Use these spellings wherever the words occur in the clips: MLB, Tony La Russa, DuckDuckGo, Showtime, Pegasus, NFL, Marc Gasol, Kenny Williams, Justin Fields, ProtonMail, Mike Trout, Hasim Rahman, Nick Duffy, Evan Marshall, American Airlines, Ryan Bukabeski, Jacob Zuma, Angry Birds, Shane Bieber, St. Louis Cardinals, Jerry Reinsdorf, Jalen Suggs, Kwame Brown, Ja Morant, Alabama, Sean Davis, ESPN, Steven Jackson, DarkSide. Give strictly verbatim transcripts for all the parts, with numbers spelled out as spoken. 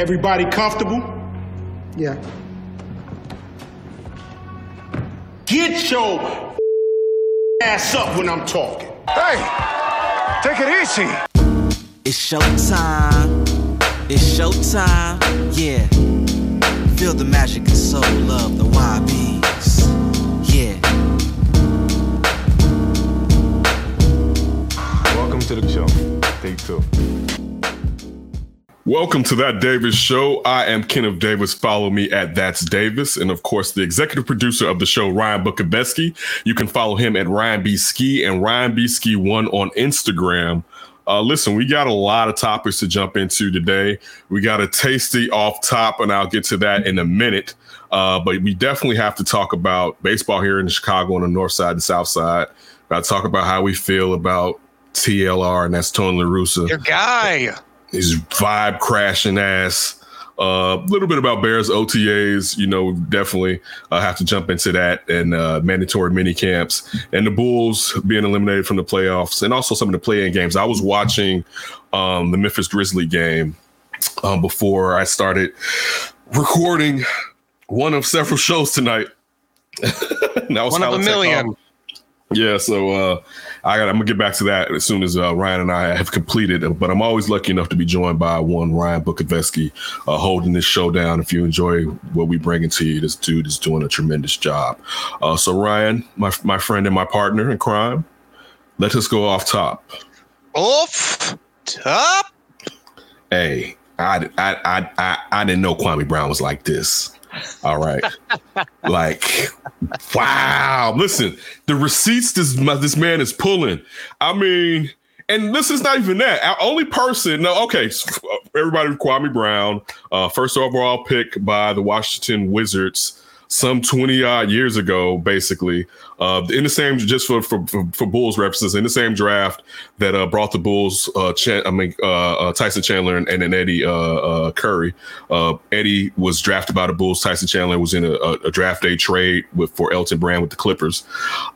Everybody comfortable? Yeah. Get your ass up when I'm talking. Hey, take it easy. It's showtime. It's showtime. Yeah. Feel the magic and soul of the Y Bs. Yeah. Welcome to the show. Take two. Welcome to That Davis Show. I am Kenneth Davis. Follow me at That's Davis. And of course, the executive producer of the show, Ryan Bukabeski. You can follow him at Ryan B. Ski and Ryan B. Ski one on Instagram. Uh, listen, we got a lot of topics to jump into today. We got a tasty off top, and I'll get to that in a minute. Uh, but we definitely have to talk about baseball here in Chicago on the north side and south side. We got to talk about how we feel about T L R, and that's Tony La Russa. Your guy. His vibe crashing ass. A uh, little bit about Bears O T As, you know, definitely uh, have to jump into that, and uh, mandatory mini camps and the Bulls being eliminated from the playoffs, and also some of the play-in games. I was watching um, the Memphis Grizzly game um, before I started recording one of several shows tonight. One of a million. Like, oh, yeah, so uh, I got, I'm going to get back to that as soon as uh, Ryan and I have completed it. But I'm always lucky enough to be joined by one Ryan Bukabeski, uh holding this show down. If you enjoy what we bring to you, this dude is doing a tremendous job. Uh, so, Ryan, my my friend and my partner in crime, let us go off top. Off top? Hey, I, I, I, I, I didn't know Kwame Brown was like this. All right. Like, wow. Listen, the receipts this this man is pulling. I mean, and this is not even that. Our only person. No, okay. Everybody, Kwame Brown, uh, first overall pick by the Washington Wizards some twenty odd years ago, basically. Uh, in the same, just for for, for, for Bulls references, in the same draft that uh, brought the Bulls, uh, Chan- I mean, uh, uh, Tyson Chandler and, and then Eddie uh, uh, Curry. Uh, Eddie was drafted by the Bulls. Tyson Chandler was in a, a, a draft day trade with for Elton Brand with the Clippers.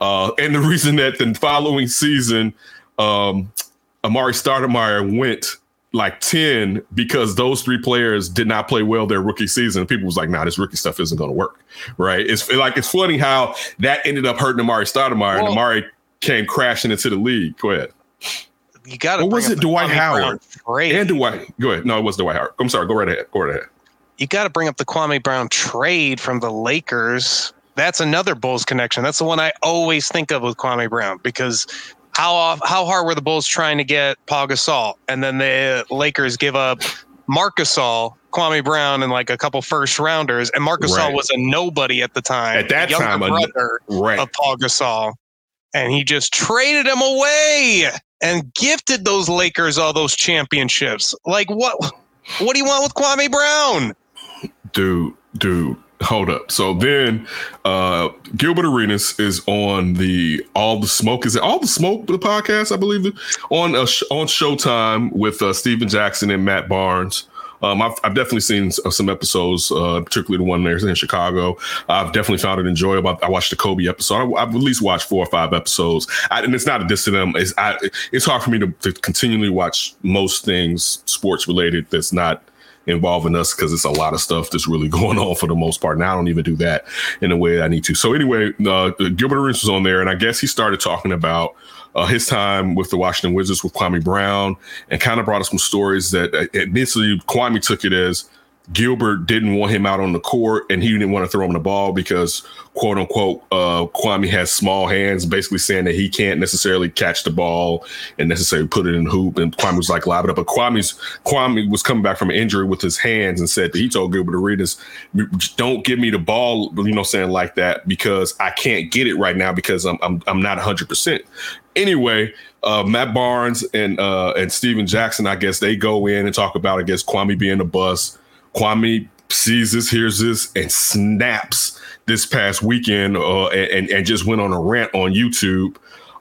Uh, and the reason that the following season, um, Amar'e Stoudemire went like ten because those three players did not play well their rookie season. People was like, nah, this rookie stuff isn't going to work, right? It's like it's funny how that ended up hurting Amar'e Stoudemire, well, and Amari came crashing into the league. Go ahead. You got to. Or was it Dwight Howard? And Dwight. Go ahead. No, it was Dwight Howard. I'm sorry. Go right ahead. Go right ahead. You got to bring up the Kwame Brown trade from the Lakers. That's another Bulls connection. That's the one I always think of with Kwame Brown, because How off, how hard were the Bulls trying to get Paul Gasol? And then the Lakers give up Marc Gasol, Kwame Brown, and like a couple first rounders. And Marc Gasol right. was a nobody at the time. At that time, a brother right. of Paul Gasol. And he just traded him away and gifted those Lakers all those championships. Like, what What do you want with Kwame Brown? Dude, dude. Hold up. So then uh, Gilbert Arenas is on the All the Smoke. Is it All the Smoke, the podcast, I believe, on a sh- on Showtime with uh, Steven Jackson and Matt Barnes. Um, I've, I've definitely seen some episodes, uh, particularly the one there in Chicago. I've definitely found it enjoyable. I watched the Kobe episode. I, I've at least watched four or five episodes. I, and it's not a diss to them. It's, I, it's hard for me to, to continually watch most things sports related that's not involving us, because it's a lot of stuff that's really going on for the most part. And I don't even do that in the way I need to. So anyway, uh, Gilbert Arenas was on there, and I guess he started talking about uh, his time with the Washington Wizards with Kwame Brown, and kind of brought up some stories that uh, initially Kwame took it as Gilbert didn't want him out on the court, and he didn't want to throw him the ball because, quote unquote, uh, Kwame has small hands, basically saying that he can't necessarily catch the ball and necessarily put it in hoop. And Kwame was like, live it up. But Kwame's Kwame was coming back from an injury with his hands, and said that he told Gilbert Arenas, don't give me the ball, you know, saying like that, because I can't get it right now because I'm I'm, I'm not one hundred percent. Anyway, uh, Matt Barnes and uh, and Steven Jackson, I guess they go in and talk about, I guess, Kwame being a bust. Kwame sees this, hears this, and snaps this past weekend, uh, and, and just went on a rant on YouTube,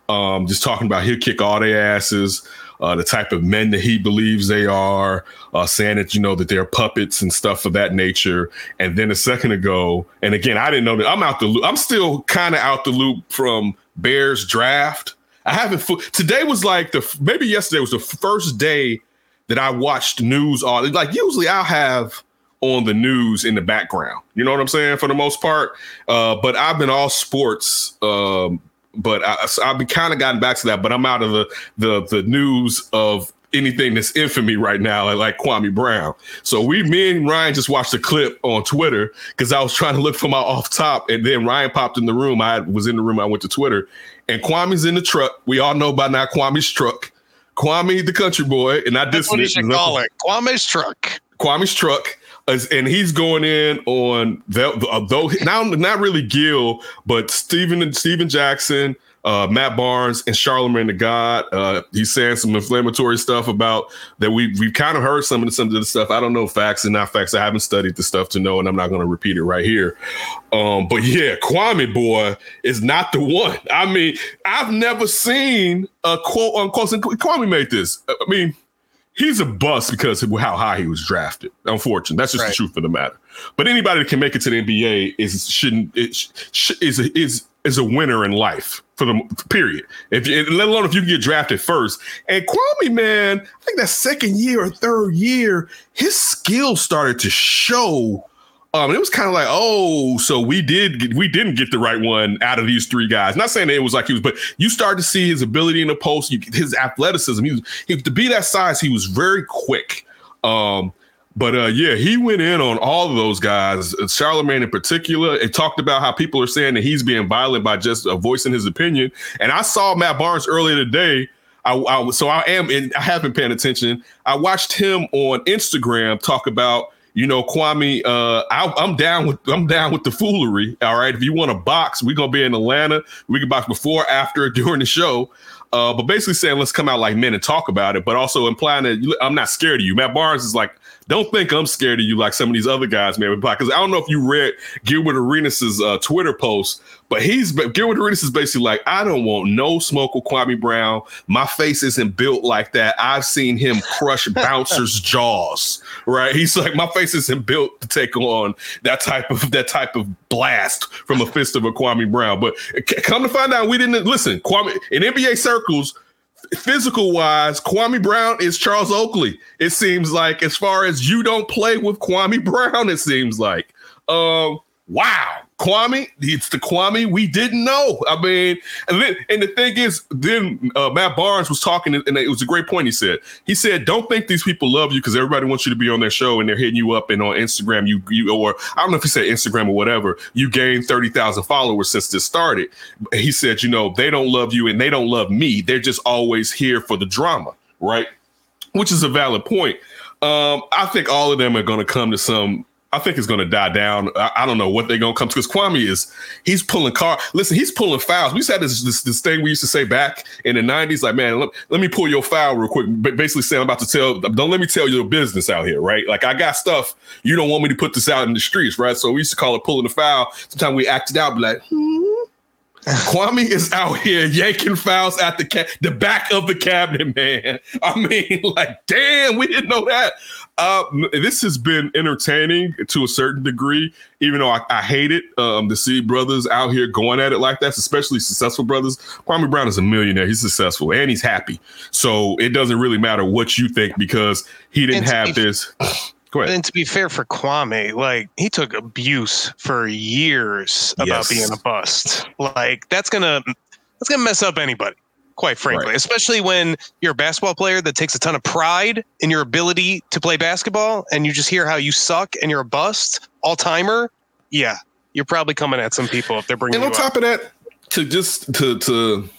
um, just talking about he'll kick all their asses, uh, the type of men that he believes they are, uh, saying that, you know, that they're puppets and stuff of that nature. And then a second ago, and again, I didn't know that. I'm out the loop. I'm still kind of out the loop from Bears draft. I haven't. Today was like the maybe yesterday was the first day that I watched news all like usually I'll have on the news in the background. You know what I'm saying? For the most part. Uh, but I've been all sports. Um, but I, I've been kind of gotten back to that. But I'm out of the the, the news of anything that's infamy right now, like, like Kwame Brown. So we, me and Ryan just watched a clip on Twitter because I was trying to look for my off top. And then Ryan popped in the room. I was in the room. I went to Twitter and Kwame's in the truck. We all know by now Kwame's truck. Kwame, the country boy. And I just call it Kwame's truck. Kwame's truck. And he's going in on though now, not really Gil, but Steven and Steven Jackson, uh, Matt Barnes, and Charlamagne the God. Uh, he's saying some inflammatory stuff about that. We we've kind of heard some of the, some of the stuff. I don't know facts and not facts. I haven't studied the stuff to know, and I'm not going to repeat it right here. Um, but yeah, Kwame boy is not the one. I mean, I've never seen a quote unquote. Kwame made this. I mean. He's a bust because of how high he was drafted. Unfortunately, that's just right. The truth of the matter. But anybody that can make it to the N B A is shouldn't is is a, is is a winner in life for the period. If you, let alone if you can get drafted first. And Kwame, man, I think that second year or third year, his skill started to show. Um, it was kind of like, oh, so we did get, we didn't get the right one out of these three guys. Not saying that it was like he was, but you start to see his ability in the post, you, his athleticism. He was he, to be that size, he was very quick. Um, but uh, yeah, he went in on all of those guys, Charlamagne in particular, and talked about how people are saying that he's being violent by just uh, voicing his opinion. And I saw Matt Barnes earlier today. I, I so I am in, I have been paying attention. I watched him on Instagram talk about. You know, Kwame, uh, I, I'm down with I'm down with the foolery. All right. If you want to box, we're going to be in Atlanta. We can box before, after, during the show. Uh, but basically saying, let's come out like men and talk about it. But also implying that I'm not scared of you. Matt Barnes is like, don't think I'm scared of you like some of these other guys, man. Because I don't know if you read Gilbert Arenas' uh, Twitter post, but he's Gilbert Arenas is basically like, I don't want no smoke with Kwame Brown. My face isn't built like that. I've seen him crush bouncers' jaws, right? He's like, my face isn't built to take on that type of that type of blast from a fist of a Kwame Brown. But come to find out, we didn't listen. Kwame in N B A circles. Physical wise, Kwame Brown is Charles Oakley. It seems like as far as you don't play with Kwame Brown, it seems like. Um, wow. Kwame, it's the Kwame we didn't know. I mean, and, then, and the thing is, then uh, Matt Barnes was talking, and it was a great point he said. He said, don't think these people love you because everybody wants you to be on their show and they're hitting you up and on Instagram, you, you or I don't know if he said Instagram or whatever, you gained thirty thousand followers since this started. He said, you know, they don't love you and they don't love me. They're just always here for the drama, right? Which is a valid point. Um, I think all of them are going to come to some I think it's going to die down. I, I don't know what they're going to come to because Kwame is he's pulling car. Listen, he's pulling fouls. We just had this, this this thing we used to say back in the nineties, like, man, let, let me pull your foul real quick. But basically saying I'm about to tell don't let me tell your business out here. Right. Like I got stuff. You don't want me to put this out in the streets. Right. So we used to call it pulling the foul. Sometimes we acted out. Be like, hmm. Kwame is out here yanking fouls at the ca- the back of the cabinet, man. I mean, like, damn, we didn't know that. Uh, this has been entertaining to a certain degree, even though I, I hate it um, to see brothers out here going at it like that, especially successful brothers. Kwame Brown is a millionaire. He's successful and he's happy. So it doesn't really matter what you think because he didn't have this. And to be fair for Kwame, like he took abuse for years about yes. being a bust. Like that's gonna that's gonna mess up anybody, quite frankly. Right. Especially when you're a basketball player that takes a ton of pride in your ability to play basketball, and you just hear how you suck and you're a bust, all timer. Yeah, you're probably coming at some people if they're bringing. And on you top up. of that, to just to to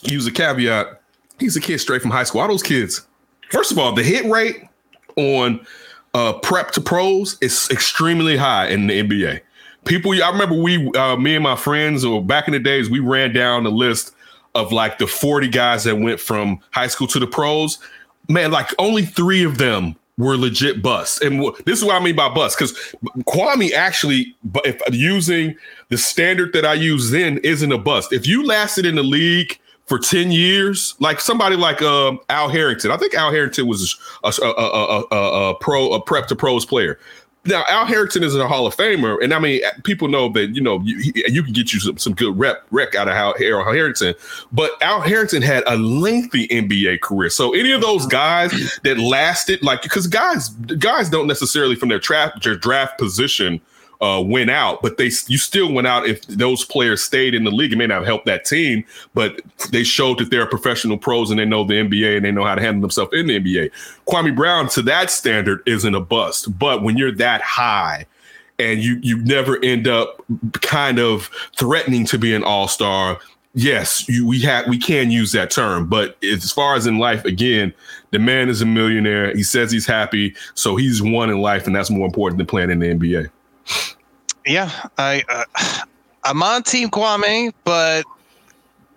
use a caveat, he's a kid straight from high school. All those kids, first of all, the hit rate on. Uh, prep to pros is extremely high in the N B A. People, I remember we, uh, me and my friends, or back in the days, we ran down the list of like the forty guys that went from high school to the pros. Man, like only three of them were legit busts. And w- this is what I mean by bust, because Kwame actually, if using the standard that I use then, isn't a bust. If you lasted in the league for ten years, like somebody like um, Al Harrington. I think Al Harrington was a, a, a, a, a, a pro, a prep to pros player. Now, Al Harrington isn't a Hall of Famer, and I mean, people know that, you know, you, you can get you some, some good rep rec out of Al Harrington, but Al Harrington had a lengthy N B A career. So any of those guys that lasted, like, because guys guys don't necessarily from their, tra- their draft position Uh, went out, but they you still went out if those players stayed in the league. It may not have helped that team, but they showed that they're professional pros and they know the N B A and they know how to handle themselves in the N B A. Kwame Brown, to that standard, isn't a bust. But when you're that high and you you never end up kind of threatening to be an all-star, yes, you, we have we can use that term. But as far as in life, again, the man is a millionaire. He says he's happy, so he's won in life, and that's more important than playing in the N B A. Yeah, I, uh, I'm on Team Kwame, but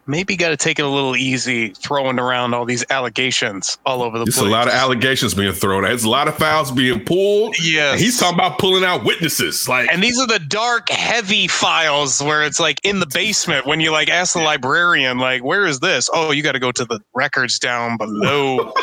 maybe you got to take it a little easy throwing around all these allegations all over the it's place. There's a lot of allegations being thrown. There's a lot of fouls being pulled. Yeah, he's talking about pulling out witnesses. Like, and these are the dark, heavy files where it's like in the basement when you like ask the librarian, like, where is this? Oh, you got to go to the records down below.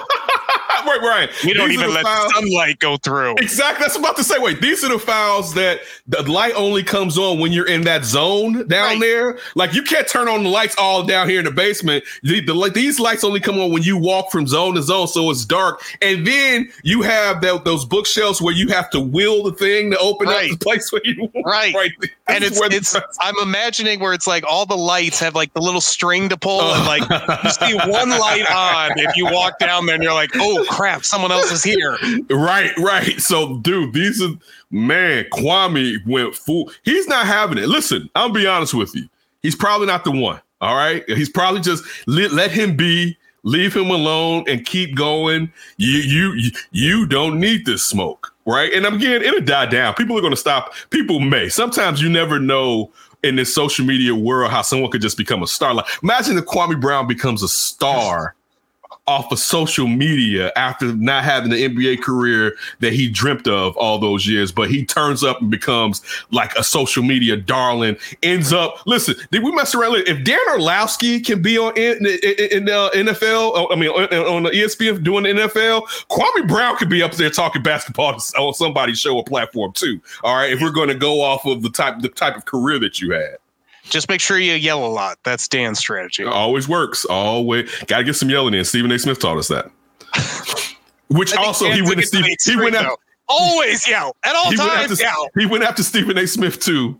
Right, right. We don't even let files. sunlight go through. Exactly. That's about to say. Wait, these are the fouls that the light only comes on when you're in that zone down right. there. Like, you can't turn on the lights all down here in the basement. The, the, these lights only come on when you walk from zone to zone, so it's dark. And then you have that, those bookshelves where you have to wheel the thing to open right. up the place where you want. Right. right. And it's, it's I'm imagining where it's like all the lights have like the little string to pull, oh. and like you see one light on if you walk down there, and you're like, oh. crap, someone else is here. Right, right. So, dude, these are, man, Kwame went full. He's not having it. Listen, I'll be honest with you. He's probably not the one. All right. He's probably just let, let him be, leave him alone, and keep going. You, you, you, you don't need this smoke. Right. And again, it'll die down. People are going to stop. People may. Sometimes you never know in this social media world how someone could just become a star. Like, imagine if Kwame Brown becomes a star off of social media after not having the N B A career that he dreamt of all those years, but he turns up and becomes like a social media darling, ends up, listen, did we mess around? If Dan Orlovsky can be on in, in, in the N F L, I mean, on, on the E S P N doing the N F L, Kwame Brown could be up there talking basketball on somebody's show or platform too. All right. If we're going to go off of the type, the type of career that you had. Just make sure you yell a lot. That's Dan's strategy. Always works. Always. Got to get some yelling in. Stephen A. Smith taught us that. Which also, he went, Steve, he went after. Always yell. At all times, yell. He went after Stephen A. Smith, too,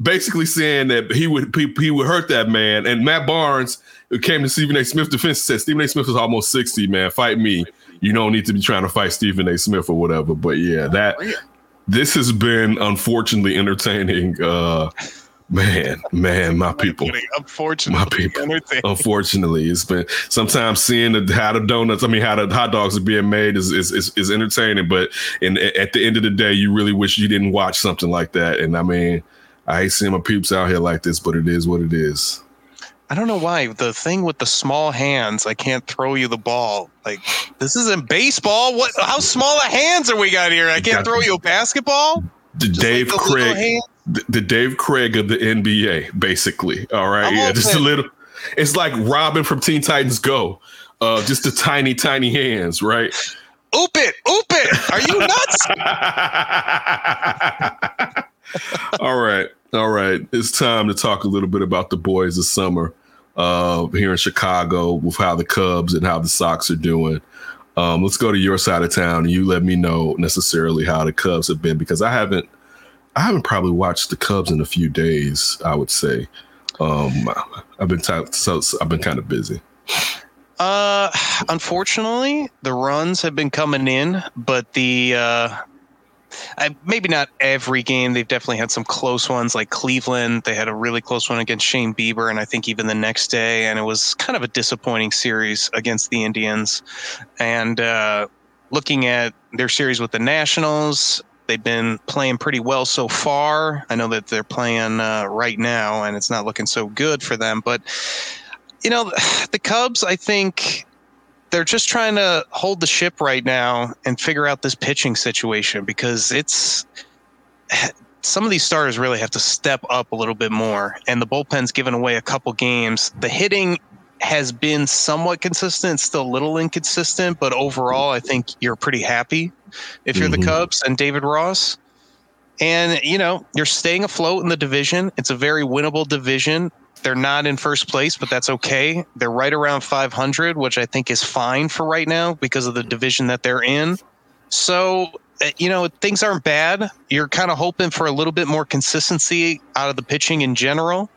basically saying that he would he, he would hurt that man. And Matt Barnes came to Stephen A. Smith's defense and said, Stephen A. Smith is almost sixty, man. Fight me. You don't need to be trying to fight Stephen A. Smith or whatever. But, yeah, that this has been unfortunately entertaining. Uh Man, man, my people. Unfortunately, my people. Unfortunately, it's been sometimes seeing the, how the donuts, I mean, how the hot dogs are being made is is is, is entertaining. But in, at the end of the day, you really wish you didn't watch something like that. And I mean, I hate seeing my peeps out here like this, but it is what it is. I don't know why the thing with the small hands. I can't throw you the ball. Like, this isn't baseball. What? How small of hands are we got here? I can't throw you a basketball. Dave like Craig. The Dave Craig of the N B A, basically. All right. Yeah, just a little. It's like Robin from Teen Titans Go. Uh, just the tiny, tiny hands, right? Oop it. Oop it. Are you nuts? All right. All right. It's time to talk a little bit about the boys of summer uh, here in Chicago with how the Cubs and how the Sox are doing. Um, let's go to your side of town. And you let me know necessarily how the Cubs have been, because I haven't. I haven't probably watched the Cubs in a few days, I would say. Um, I've been t- so, so I've been kind of busy. Uh, unfortunately, the runs have been coming in, but the uh, I, maybe not every game. They've definitely had some close ones, like Cleveland. They had a really close one against Shane Bieber, and I think even the next day. And it was kind of a disappointing series against the Indians. And uh, looking at their series with the Nationals, they've been playing pretty well so far. I know that they're playing uh, right now, and it's not looking so good for them. But, you know, the Cubs, I think they're just trying to hold the ship right now and figure out this pitching situation, because it's some of these starters really have to step up a little bit more. And the bullpen's given away a couple games. The hitting has been somewhat consistent, still a little inconsistent, but overall I think you're pretty happy if you're mm-hmm. the Cubs and David Ross. And, you know, you're staying afloat in the division. It's a very winnable division. They're not in first place, but that's okay. They're right around five hundred, which I think is fine for right now because of the division that they're in. So, you know, things aren't bad. You're kind of hoping for a little bit more consistency out of the pitching in general.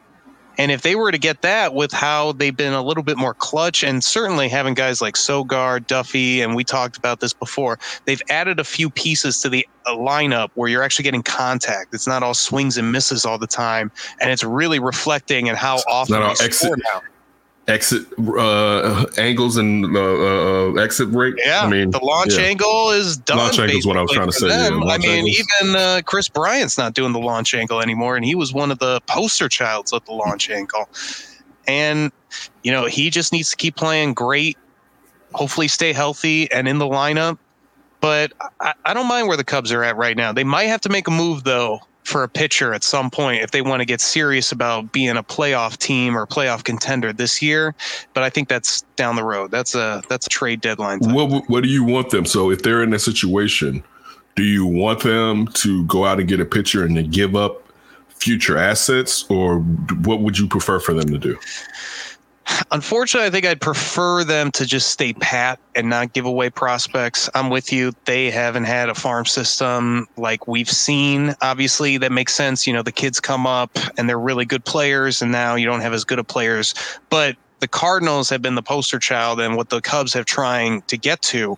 And if they were to get that with how they've been a little bit more clutch, and certainly having guys like Sogard, Duffy, and we talked about this before, they've added a few pieces to the lineup where you're actually getting contact. It's not all swings and misses all the time, and it's really reflecting in how often they score now. Exit uh, angles and uh, uh, exit rate. Yeah, I mean, the launch yeah. angle is done. Launch angle is what I was trying to say. Yeah, I mean, angles. even uh, Chris Bryant's not doing the launch angle anymore, and he was one of the poster childs of the launch angle. And, you know, he just needs to keep playing great, hopefully stay healthy and in the lineup. But I, I don't mind where the Cubs are at right now. They might have to make a move, though, for a pitcher at some point if they want to get serious about being a playoff team or playoff contender this year. But I think that's down the road. That's a that's a trade deadline time. What, what do you want them? So if they're in that situation, do you want them to go out and get a pitcher and then give up future assets, or what would you prefer for them to do? Unfortunately, I think I'd prefer them to just stay pat and not give away prospects. I'm with you. They haven't had a farm system like we've seen. Obviously, that makes sense. You know, the kids come up and they're really good players, and now you don't have as good of players. But the Cardinals have been the poster child and what the Cubs have trying to get to.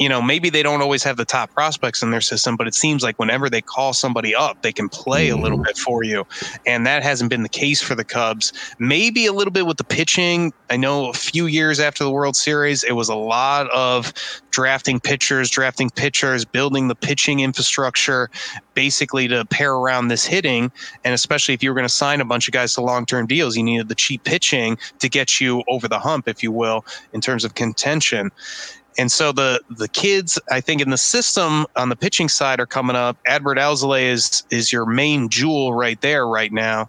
You know, maybe they don't always have the top prospects in their system, but it seems like whenever they call somebody up, they can play a little bit for you. And that hasn't been the case for the Cubs. Maybe a little bit with the pitching. I know a few years after the World Series, it was a lot of drafting pitchers, drafting pitchers, building the pitching infrastructure, basically to pair around this hitting. And especially if you were going to sign a bunch of guys to long-term deals, you needed the cheap pitching to get you over the hump, if you will, in terms of contention. And so the the kids, I think, in the system on the pitching side are coming up. Adbert Alzolay is is your main jewel right there right now.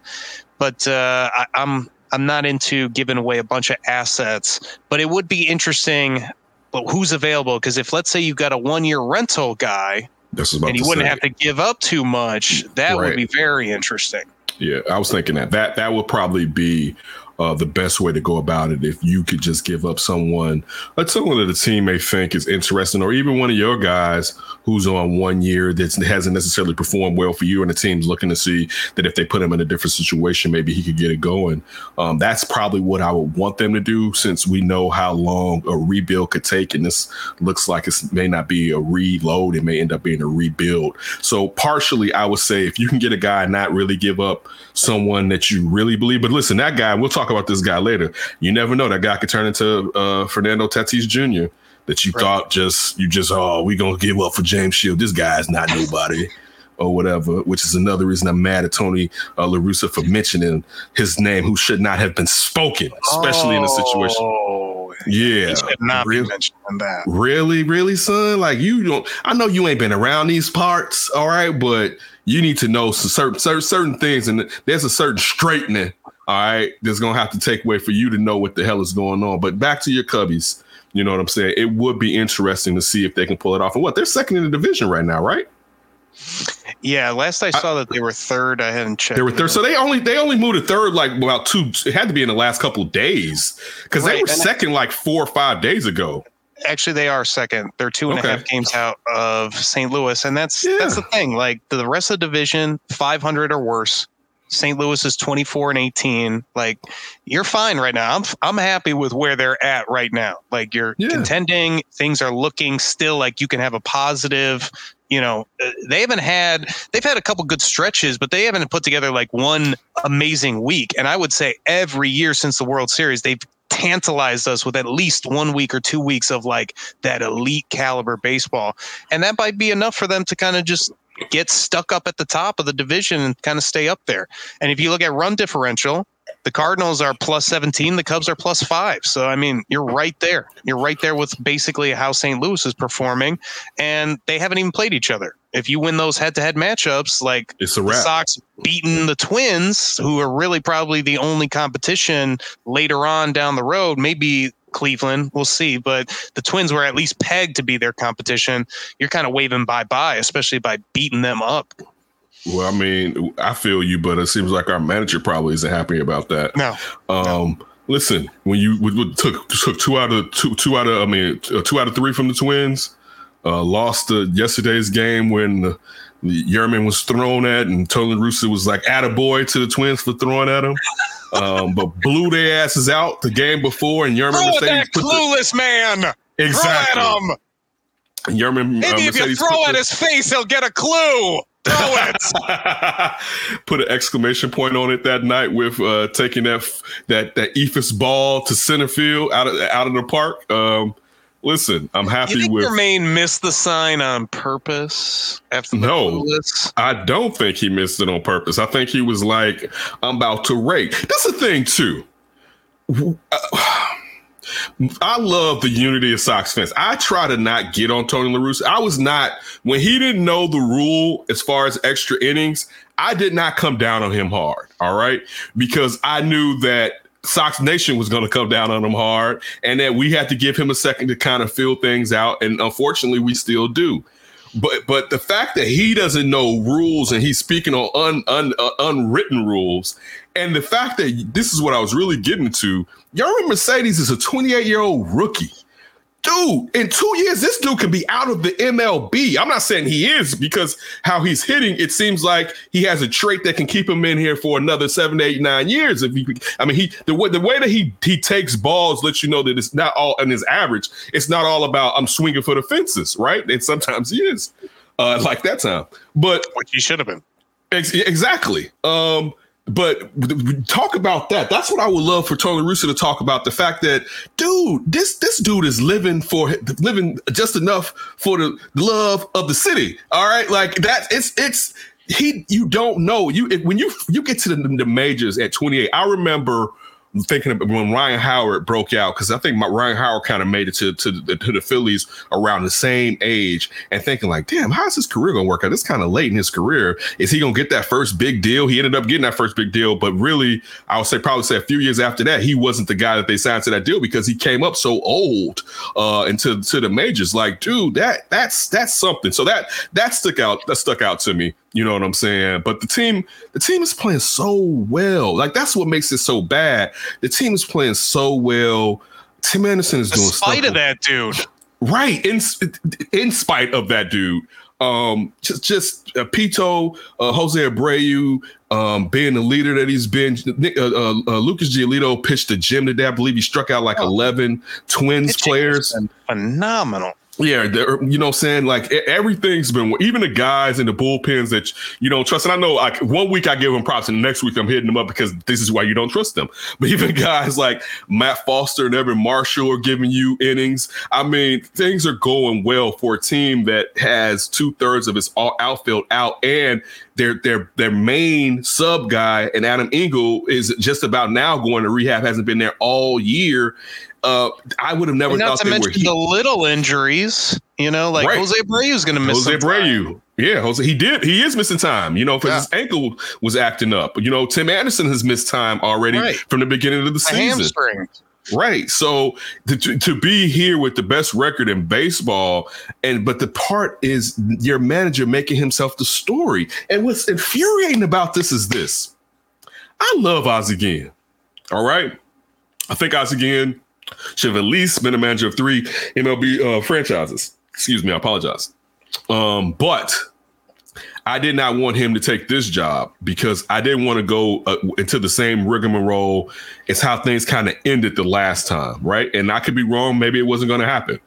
But uh, I, I'm I'm not into giving away a bunch of assets. But it would be interesting, but who's available? Because if, let's say, you've got a one-year rental guy this is about and you wouldn't say. have to give up too much, that right. would be very interesting. Yeah, I was thinking that. That, that would probably be Uh, the best way to go about it, if you could just give up someone, like someone that the team may think is interesting, or even one of your guys who's on one year that hasn't necessarily performed well for you, and the team's looking to see that if they put him in a different situation, maybe he could get it going. Um, that's probably what I would want them to do, since we know how long a rebuild could take, and this looks like it may not be a reload. It may end up being a rebuild. So partially, I would say, if you can get a guy and not really give up someone that you really believe, but listen, that guy, we'll talk about this guy later. You never know, that guy could turn into uh Fernando Tatis Junior that you right. thought just you just oh we gonna give up for James Shield. This guy's not nobody or whatever, which is another reason I'm mad at Tony uh, La Russa for mentioning his name, who should not have been spoken, especially oh, in a situation. Yeah, he should not really, be mentioning that. Really, really, son. Like, you don't. I know you ain't been around these parts, all right, but you need to know some certain certain, certain things, and there's a certain straightening. All right, there's going to have to take away for you to know what the hell is going on. But back to your Cubbies, you know what I'm saying? It would be interesting to see if they can pull it off. And what, they're second in the division right now, right? Yeah, last I saw I, that they were third. I hadn't checked. They were third. So they only they only moved to third like about two. It had to be in the last couple of days, because right, they were second I, like four or five days ago. Actually, they are second. They're two and okay. a half games out of Saint Louis. And that's yeah. that's the thing. Like, the rest of the division, five hundred or worse. Saint Louis is twenty-four and eighteen. Like, you're fine right now. I'm I'm happy with where they're at right now. Like, you're yeah. contending. Things are looking still like you can have a positive. You know, they haven't had they've had a couple good stretches, but they haven't put together like one amazing week. And I would say every year since the World Series, they've tantalized us with at least one week or two weeks of like that elite caliber baseball. And that might be enough for them to kind of just get stuck up at the top of the division and kind of stay up there. And if you look at run differential, the Cardinals are plus seventeen, the Cubs are plus five. So, I mean, you're right there. You're right there with basically how Saint Louis is performing, and they haven't even played each other. If you win those head-to-head matchups, like it's a wrap. The Sox beating the Twins, who are really probably the only competition later on down the road, maybe Cleveland, we'll see, but the Twins were at least pegged to be their competition. You're kind of waving bye-bye, especially by beating them up. Well, I mean, I feel you, but it seems like our manager probably isn't happy about that. No. Um, no. Listen, when you we, we took took two out of two two out of I mean two out of three from the Twins, uh, lost uh, yesterday's game when the, the Yermin was thrown at, and Tony La Russa was like attaboy to the Twins for throwing at him. Um, but blew their asses out the game before, and Yermin throw Mercedes that put clueless the, man. Exactly. Throw at him. Yermin, Maybe uh, if you throw at the, his face, he'll get a clue. Put an exclamation point on it that night with uh, taking that that that Ephus ball to center field out of out of the park. Um, listen, I'm happy you think with Jermaine missed the sign on purpose after the no, clueless? I don't think he missed it on purpose. I think he was like, "I'm about to rake." That's the thing too. I, I love the unity of Sox fans. I try to not get on Tony La Russa. I was not when he didn't know the rule as far as extra innings. I did not come down on him hard. All right, because I knew that Sox Nation was going to come down on him hard, and that we had to give him a second to kind of feel things out. And unfortunately, we still do. But but the fact that he doesn't know rules and he's speaking on un, un, uh, unwritten rules, and the fact that this is what I was really getting to, Yermin Mercedes is a twenty-eight-year-old rookie. Dude, in two years, this dude can be out of the M L B. I'm not saying he is because how he's hitting, it seems like he has a trait that can keep him in here for another seven, eight, nine years. If he, I mean, he the way the way that he he takes balls lets you know that it's not all in his average. It's not all about I'm swinging for the fences, right? And sometimes he is, uh, like that time, but which he should have been ex- exactly. Um, But talk about that. That's what I would love for Tony La Russa to talk about. The fact that, dude, this this dude is living for living just enough for the love of the city. All right, like that. It's it's he. You don't know you it, when you you get to the, the majors at twenty-eight. I remember thinking about when Ryan Howard broke out, because I think my Ryan Howard kind of made it to to the, to the Phillies around the same age, and thinking like, damn, how's his career gonna work out? It's kind of late in his career. Is he gonna get that first big deal? He ended up getting that first big deal, but really, I would say probably say a few years after that, he wasn't the guy that they signed to that deal because he came up so old uh, into to the majors. Like, dude, that that's that's something. So that that stuck out. That stuck out to me. You know what I'm saying? But the team, the team is playing so well. Like, that's what makes it so bad. The team is playing so well. Tim Anderson is in doing stuff. In spite of that dude. Right. In, in spite of that dude. Um, just just uh, Pito, uh, Jose Abreu, um, being the leader that he's been. Uh, uh, uh, Lucas Giolito pitched the gym today. I believe he struck out like oh. eleven Twins pitching players. Phenomenal. Yeah, you know what I'm saying? Like, everything's been – even the guys in the bullpens that you don't trust. And I know, like, one week I give them props, and the next week I'm hitting them up because this is why you don't trust them. But even guys like Matt Foster and Evan Marshall are giving you innings. I mean, things are going well for a team that has two-thirds of its outfield out, and their their their main sub guy, and Adam Engel, is just about now going to rehab, hasn't been there all year. Uh, I would have never and thought they were. Not to mention the little injuries, you know, like right. Jose Abreu's going to miss Jose Abreu. Time. Yeah, Jose, he did. He is missing time, you know, because yeah. his ankle was acting up. You know, Tim Anderson has missed time already right. from the beginning of the season. Hamstring. Right. So to, to, to be here with the best record in baseball, and but the part is your manager making himself the story. And what's infuriating about this is this. I love Ozzie Guillen. All right. I think Ozzie Guillen should have at least been a manager of three M L B uh, franchises. Excuse me, I apologize. Um, but I did not want him to take this job because I didn't want to go uh, into the same rigmarole. It's how things kind of ended the last time, right? And I could be wrong. Maybe it wasn't going to happen.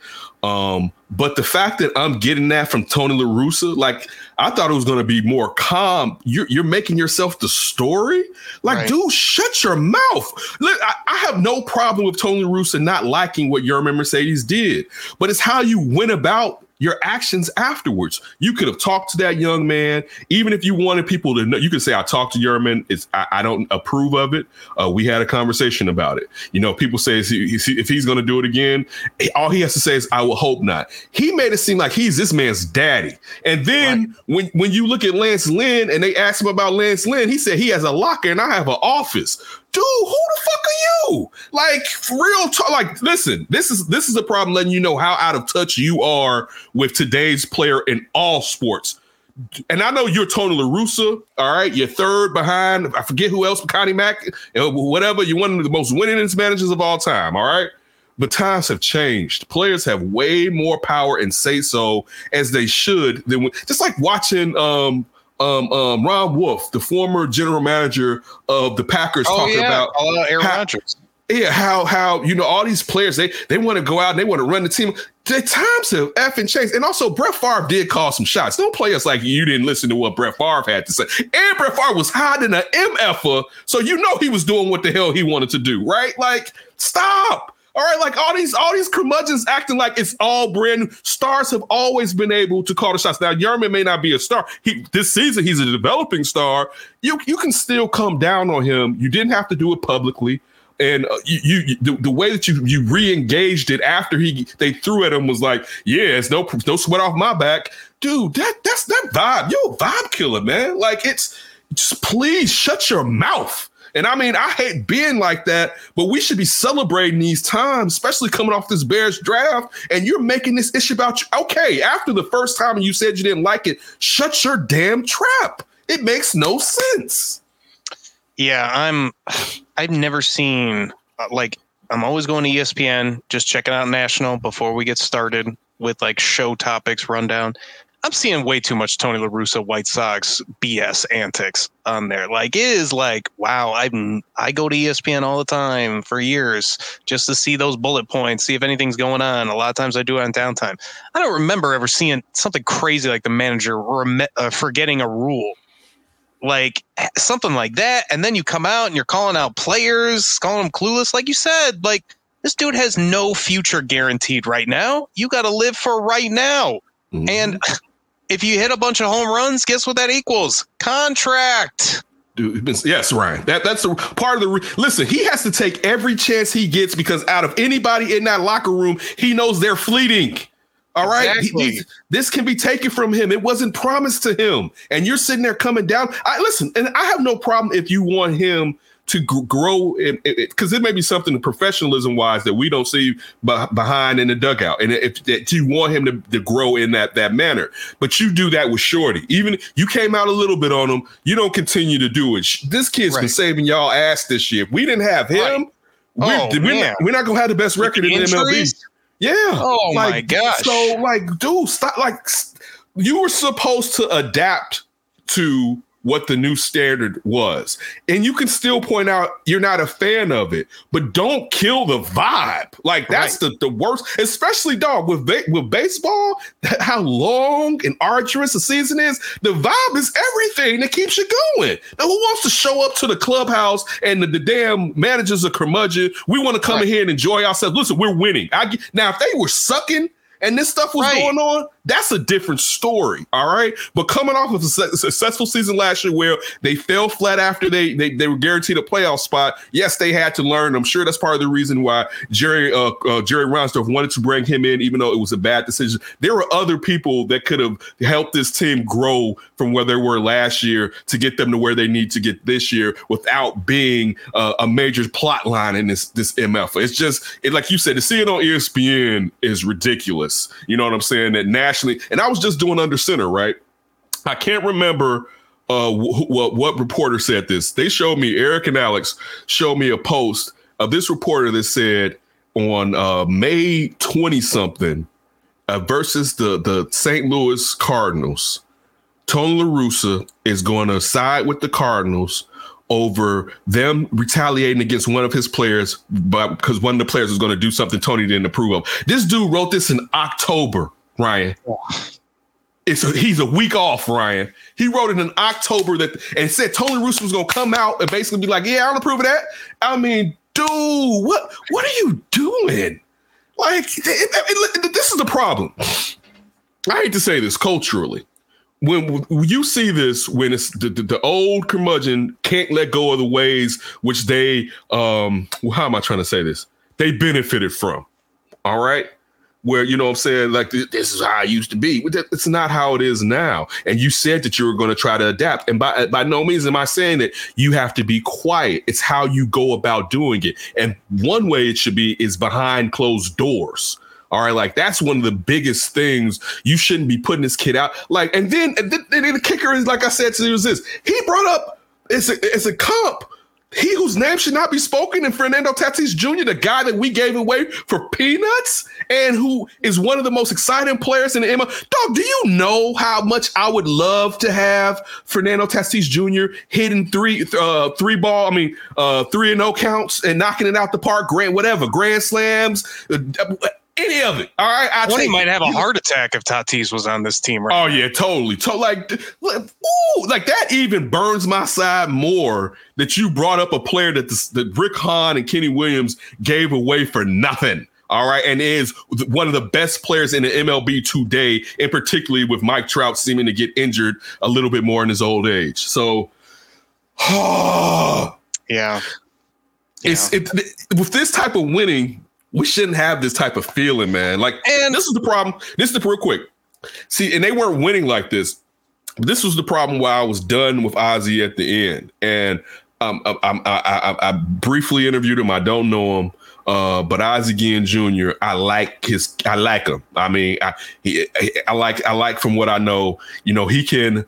Um, but the fact that I'm getting that from Tony La Russa, like, I thought it was going to be more calm. You're, you're making yourself the story? Like, right. dude, shut your mouth. Look, I, I have no problem with Tony La Russa not liking what Yermin Mercedes did, but it's how you went about your actions afterwards. You could have talked to that young man. Even if you wanted people to know, you could say, I talked to Yermin. It's, I, I don't approve of it. Uh, we had a conversation about it. You know, people say is he, is he, if he's going to do it again, all he has to say is, I will hope not. He made it seem like he's this man's daddy. And then right. when, when you look at Lance Lynn and they asked him about Lance Lynn, he said he has a locker and I have an office. Dude, who the fuck are you? Like, real talk. Like, listen, this is this is a problem letting you know how out of touch you are with today's player in all sports. and I know you're Tony La Russa, all right? You're third behind, I forget who else, Connie Mack, whatever. You're one of the most winningest managers of all time, all right? But times have changed. Players have way more power and say so, as they should. Than when, just like watching um, um, um, Ron Wolf, the former general manager of the Packers, oh, talking yeah. about uh, Aaron Rodgers. Yeah, how how you know all these players they they want to go out and they want to run the team. The times have effing changed, and also Brett Favre did call some shots. Don't play us like you didn't listen to what Brett Favre had to say. And Brett Favre was hiding an M F-er, so you know he was doing what the hell he wanted to do, right? Like, stop. All right, like all these all these curmudgeons acting like it's all brand new. Stars have always been able to call the shots. Now, Yermin may not be a star. He, this season, he's a developing star. You you can still come down on him. You didn't have to do it publicly. And uh, you, you the, the way that you you re-engaged it after he they threw at him was like, yeah, it's no no sweat off my back, dude. That that's that vibe. You're a vibe killer, man. Like, it's just, please shut your mouth. And I mean, I hate being like that, but we should be celebrating these times, especially coming off this Bears draft. And you're making this issue about you. Okay, after the first time you said you didn't like it, shut your damn trap. It makes no sense. Yeah, I'm. I've never seen, like, I'm always going to E S P N, just checking out National before we get started with like show topics rundown. I'm seeing way too much Tony La Russa White Sox B S antics on there. Like, it is like, wow, I I go to E S P N all the time for years just to see those bullet points, see if anything's going on. A lot of times I do it on downtime. I don't remember ever seeing something crazy like the manager rem- uh, forgetting a rule. Like, something like that. And then you come out and you're calling out players, calling them clueless. Like you said, like, this dude has no future guaranteed right now. You got to live for right now. Mm-hmm. And if you hit a bunch of home runs, guess what that equals? Contract. Dude, yes, Ryan. That that's the part of the. Re- Listen, he has to take every chance he gets because out of anybody in that locker room, he knows they're fleeting. All right, exactly. he, he, this can be taken from him. It wasn't promised to him, and you're sitting there coming down. I listen, and I have no problem if you want him to g- grow, because it may be something professionalism-wise that we don't see b- behind in the dugout, and if that you want him to, to grow in that that manner, but you do that with Shorty. Even you came out a little bit on him, you don't continue to do it. This kid's right. been saving y'all ass this year. If we didn't have him, right. oh, we're, we're, not, we're not gonna have the best record the in M L B. Yeah. Oh, like, my gosh. So, like, dude, stop. Like, you were supposed to adapt to what the new standard was. And you can still point out you're not a fan of it, but don't kill the vibe. Like, that's right. the, the worst, especially, dog, with ba- with baseball, how long and arduous the season is. The vibe is everything that keeps you going. Now, who wants to show up to the clubhouse and the, the damn managers are curmudgeon? We want to come right. in here and enjoy ourselves. Listen, we're winning. I get, now, if they were sucking, and this stuff was right. going on, that's a different story, all right? But coming off of a successful season last year where they fell flat after they they, they were guaranteed a playoff spot, yes, they had to learn. I'm sure that's part of the reason why Jerry uh, uh, Jerry Reinsdorf wanted to bring him in, even though it was a bad decision. There were other people that could have helped this team grow from where they were last year to get them to where they need to get this year without being uh, a major plot line in this, this M F. It's just, it, like you said, to see it on E S P N is ridiculous. You know what I'm saying? That nationally, and I was just doing Under Center, right? I can't remember uh, wh- wh- what reporter said this. They showed me, Eric and Alex showed me a post of this reporter that said on uh, May twentieth something uh, versus the, the Saint Louis Cardinals, Tony La Russa is going to side with the Cardinals over them retaliating against one of his players because one of the players was going to do something Tony didn't approve of. This dude wrote this in October, Ryan. It's a, he's a week off, Ryan. He wrote it in October that and said Tony Russo was going to come out and basically be like, yeah, I don't approve of that. I mean, dude, what, what are you doing? Like, it, it, it, this is the problem. I hate to say this culturally. When you see this, when it's the, the, the old curmudgeon can't let go of the ways which they, um, well, how am I trying to say this? They benefited from, all right? Where, you know what I'm saying, like, this is how I used to be. It's not how it is now. And you said that you were going to try to adapt. And by by no means am I saying that you have to be quiet. It's how you go about doing it. And one way it should be is behind closed doors. All right, like that's one of the biggest things. You shouldn't be putting this kid out. Like, and then, and then, and then the kicker is, like I said to you, is this. He brought up it's a, it's a comp. He whose name should not be spoken, and Fernando Tatis Junior, the guy that we gave away for peanuts and who is one of the most exciting players in the M L B. Dog, do you know how much I would love to have Fernando Tatis Junior hitting three, uh, three ball, I mean, uh, three and no counts and knocking it out the park, grand, whatever, grand slams, uh, any of it. All right. I well, he might have a heart attack if Tatis was on this team. Right oh, now. yeah, totally. To- like, like, ooh, like that even burns my side more that you brought up a player that, this, that Rick Hahn and Kenny Williams gave away for nothing. All right. And is one of the best players in the M L B today, and particularly with Mike Trout seeming to get injured a little bit more in his old age. So, oh, yeah. yeah. It's it, it, with this type of winning, we shouldn't have this type of feeling, man. Like, and this is the problem. This is the real quick. See, and they weren't winning like this. This was the problem why I was done with Ozzie at the end. And um, I, I, I, I briefly interviewed him. I don't know him, uh, but Ozzie Guillen Junior, I like his. I like him. I mean, I, he, I like. I like from what I know. You know, he can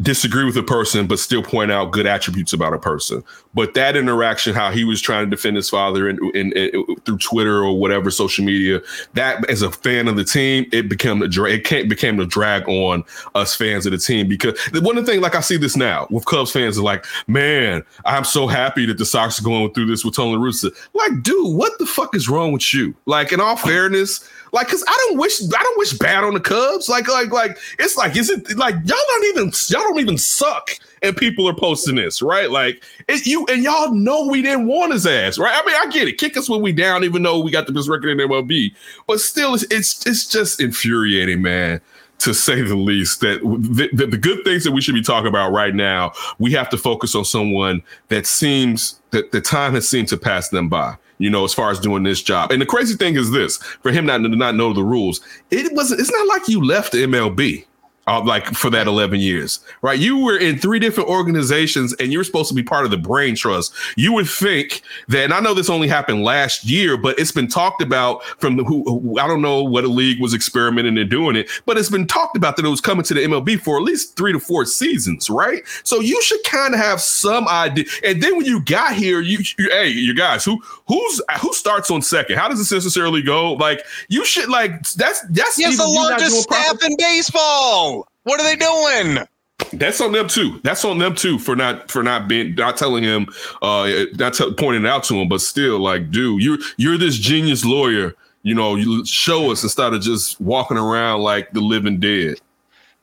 disagree with a person, but still point out good attributes about a person. But that interaction, how he was trying to defend his father in, in, in, through Twitter or whatever social media, that as a fan of the team, it became a dra- it can't became a drag on us fans of the team. Because one of the things, like I see this now with Cubs fans, are like, man, I'm so happy that the Sox are going through this with Tony La Russa. Like, dude, what the fuck is wrong with you? Like, in all fairness. Like, cause I don't wish, I don't wish bad on the Cubs. Like, like, like, it's like, is it like y'all don't even, y'all don't even suck, and people are posting this, right? Like, it, you and y'all know we didn't want his ass, right? I mean, I get it, kick us when we down, even though we got the best record in M L B, but still, it's it's, it's just infuriating, man, to say the least. That the, the, the good things that we should be talking about right now, we have to focus on someone that seems that the time has seemed to pass them by. You know, as far as doing this job. And the crazy thing is this, for him not to not know the rules, it wasn't, it's not like you left the M L B uh, like for that eleven years, right? You were in three different organizations and you're supposed to be part of the brain trust. You would think that, and I know this only happened last year, but it's been talked about from the, who, who I don't know what a league was experimenting and doing it, but it's been talked about that it was coming to the M L B for at least three to four seasons, right? So you should kind of have some idea. And then when you got here, you, you hey, you guys, who, Who's who starts on second? How does this necessarily go? Like, you should, like, that's that's yes, the largest staff in baseball. What are they doing? That's on them too. That's on them too for not for not being not telling him, uh, not t- pointing it out to him. But still, like, dude, you're you're this genius lawyer. You know, you show us instead of just walking around like the living dead.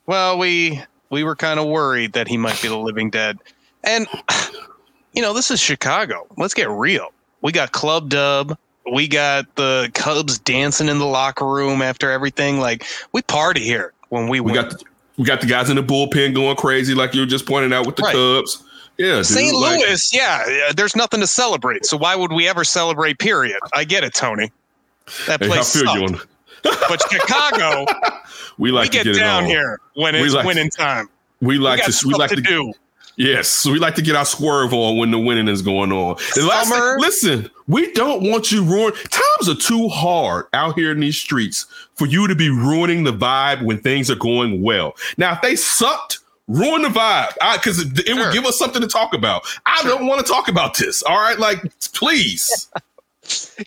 Well, we we were kind of worried that he might be the living dead, and you know, this is Chicago. Let's get real. We got Club Dub. We got the Cubs dancing in the locker room after everything. Like, we party here when we, we win. Got the, we got the guys in the bullpen going crazy, like you were just pointing out with the right. Cubs. Yeah, Saint dude, Louis, like, yeah, there's nothing to celebrate. So why would we ever celebrate, period? I get it, Tony. That place hey, I feel sucked. You on- But Chicago, we, like we get, to get down it here when it's like winning time. We like we to we like to, to do. Yes, we like to get our swerve on when the winning is going on. And last thing, listen, we don't want you ruined. Times are too hard out here in these streets for you to be ruining the vibe when things are going well. Now, if they sucked, ruin the vibe because it, it sure. would give us something to talk about. I sure. don't want to talk about this. All right, like, please.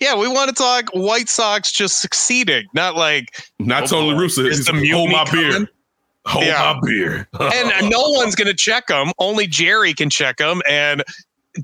Yeah, we want to talk White Sox just succeeding, not like not Tony La Russa. Is the hold my coming? Beer. Hold yeah. my beer. And no one's going to check him. Only Jerry can check him. And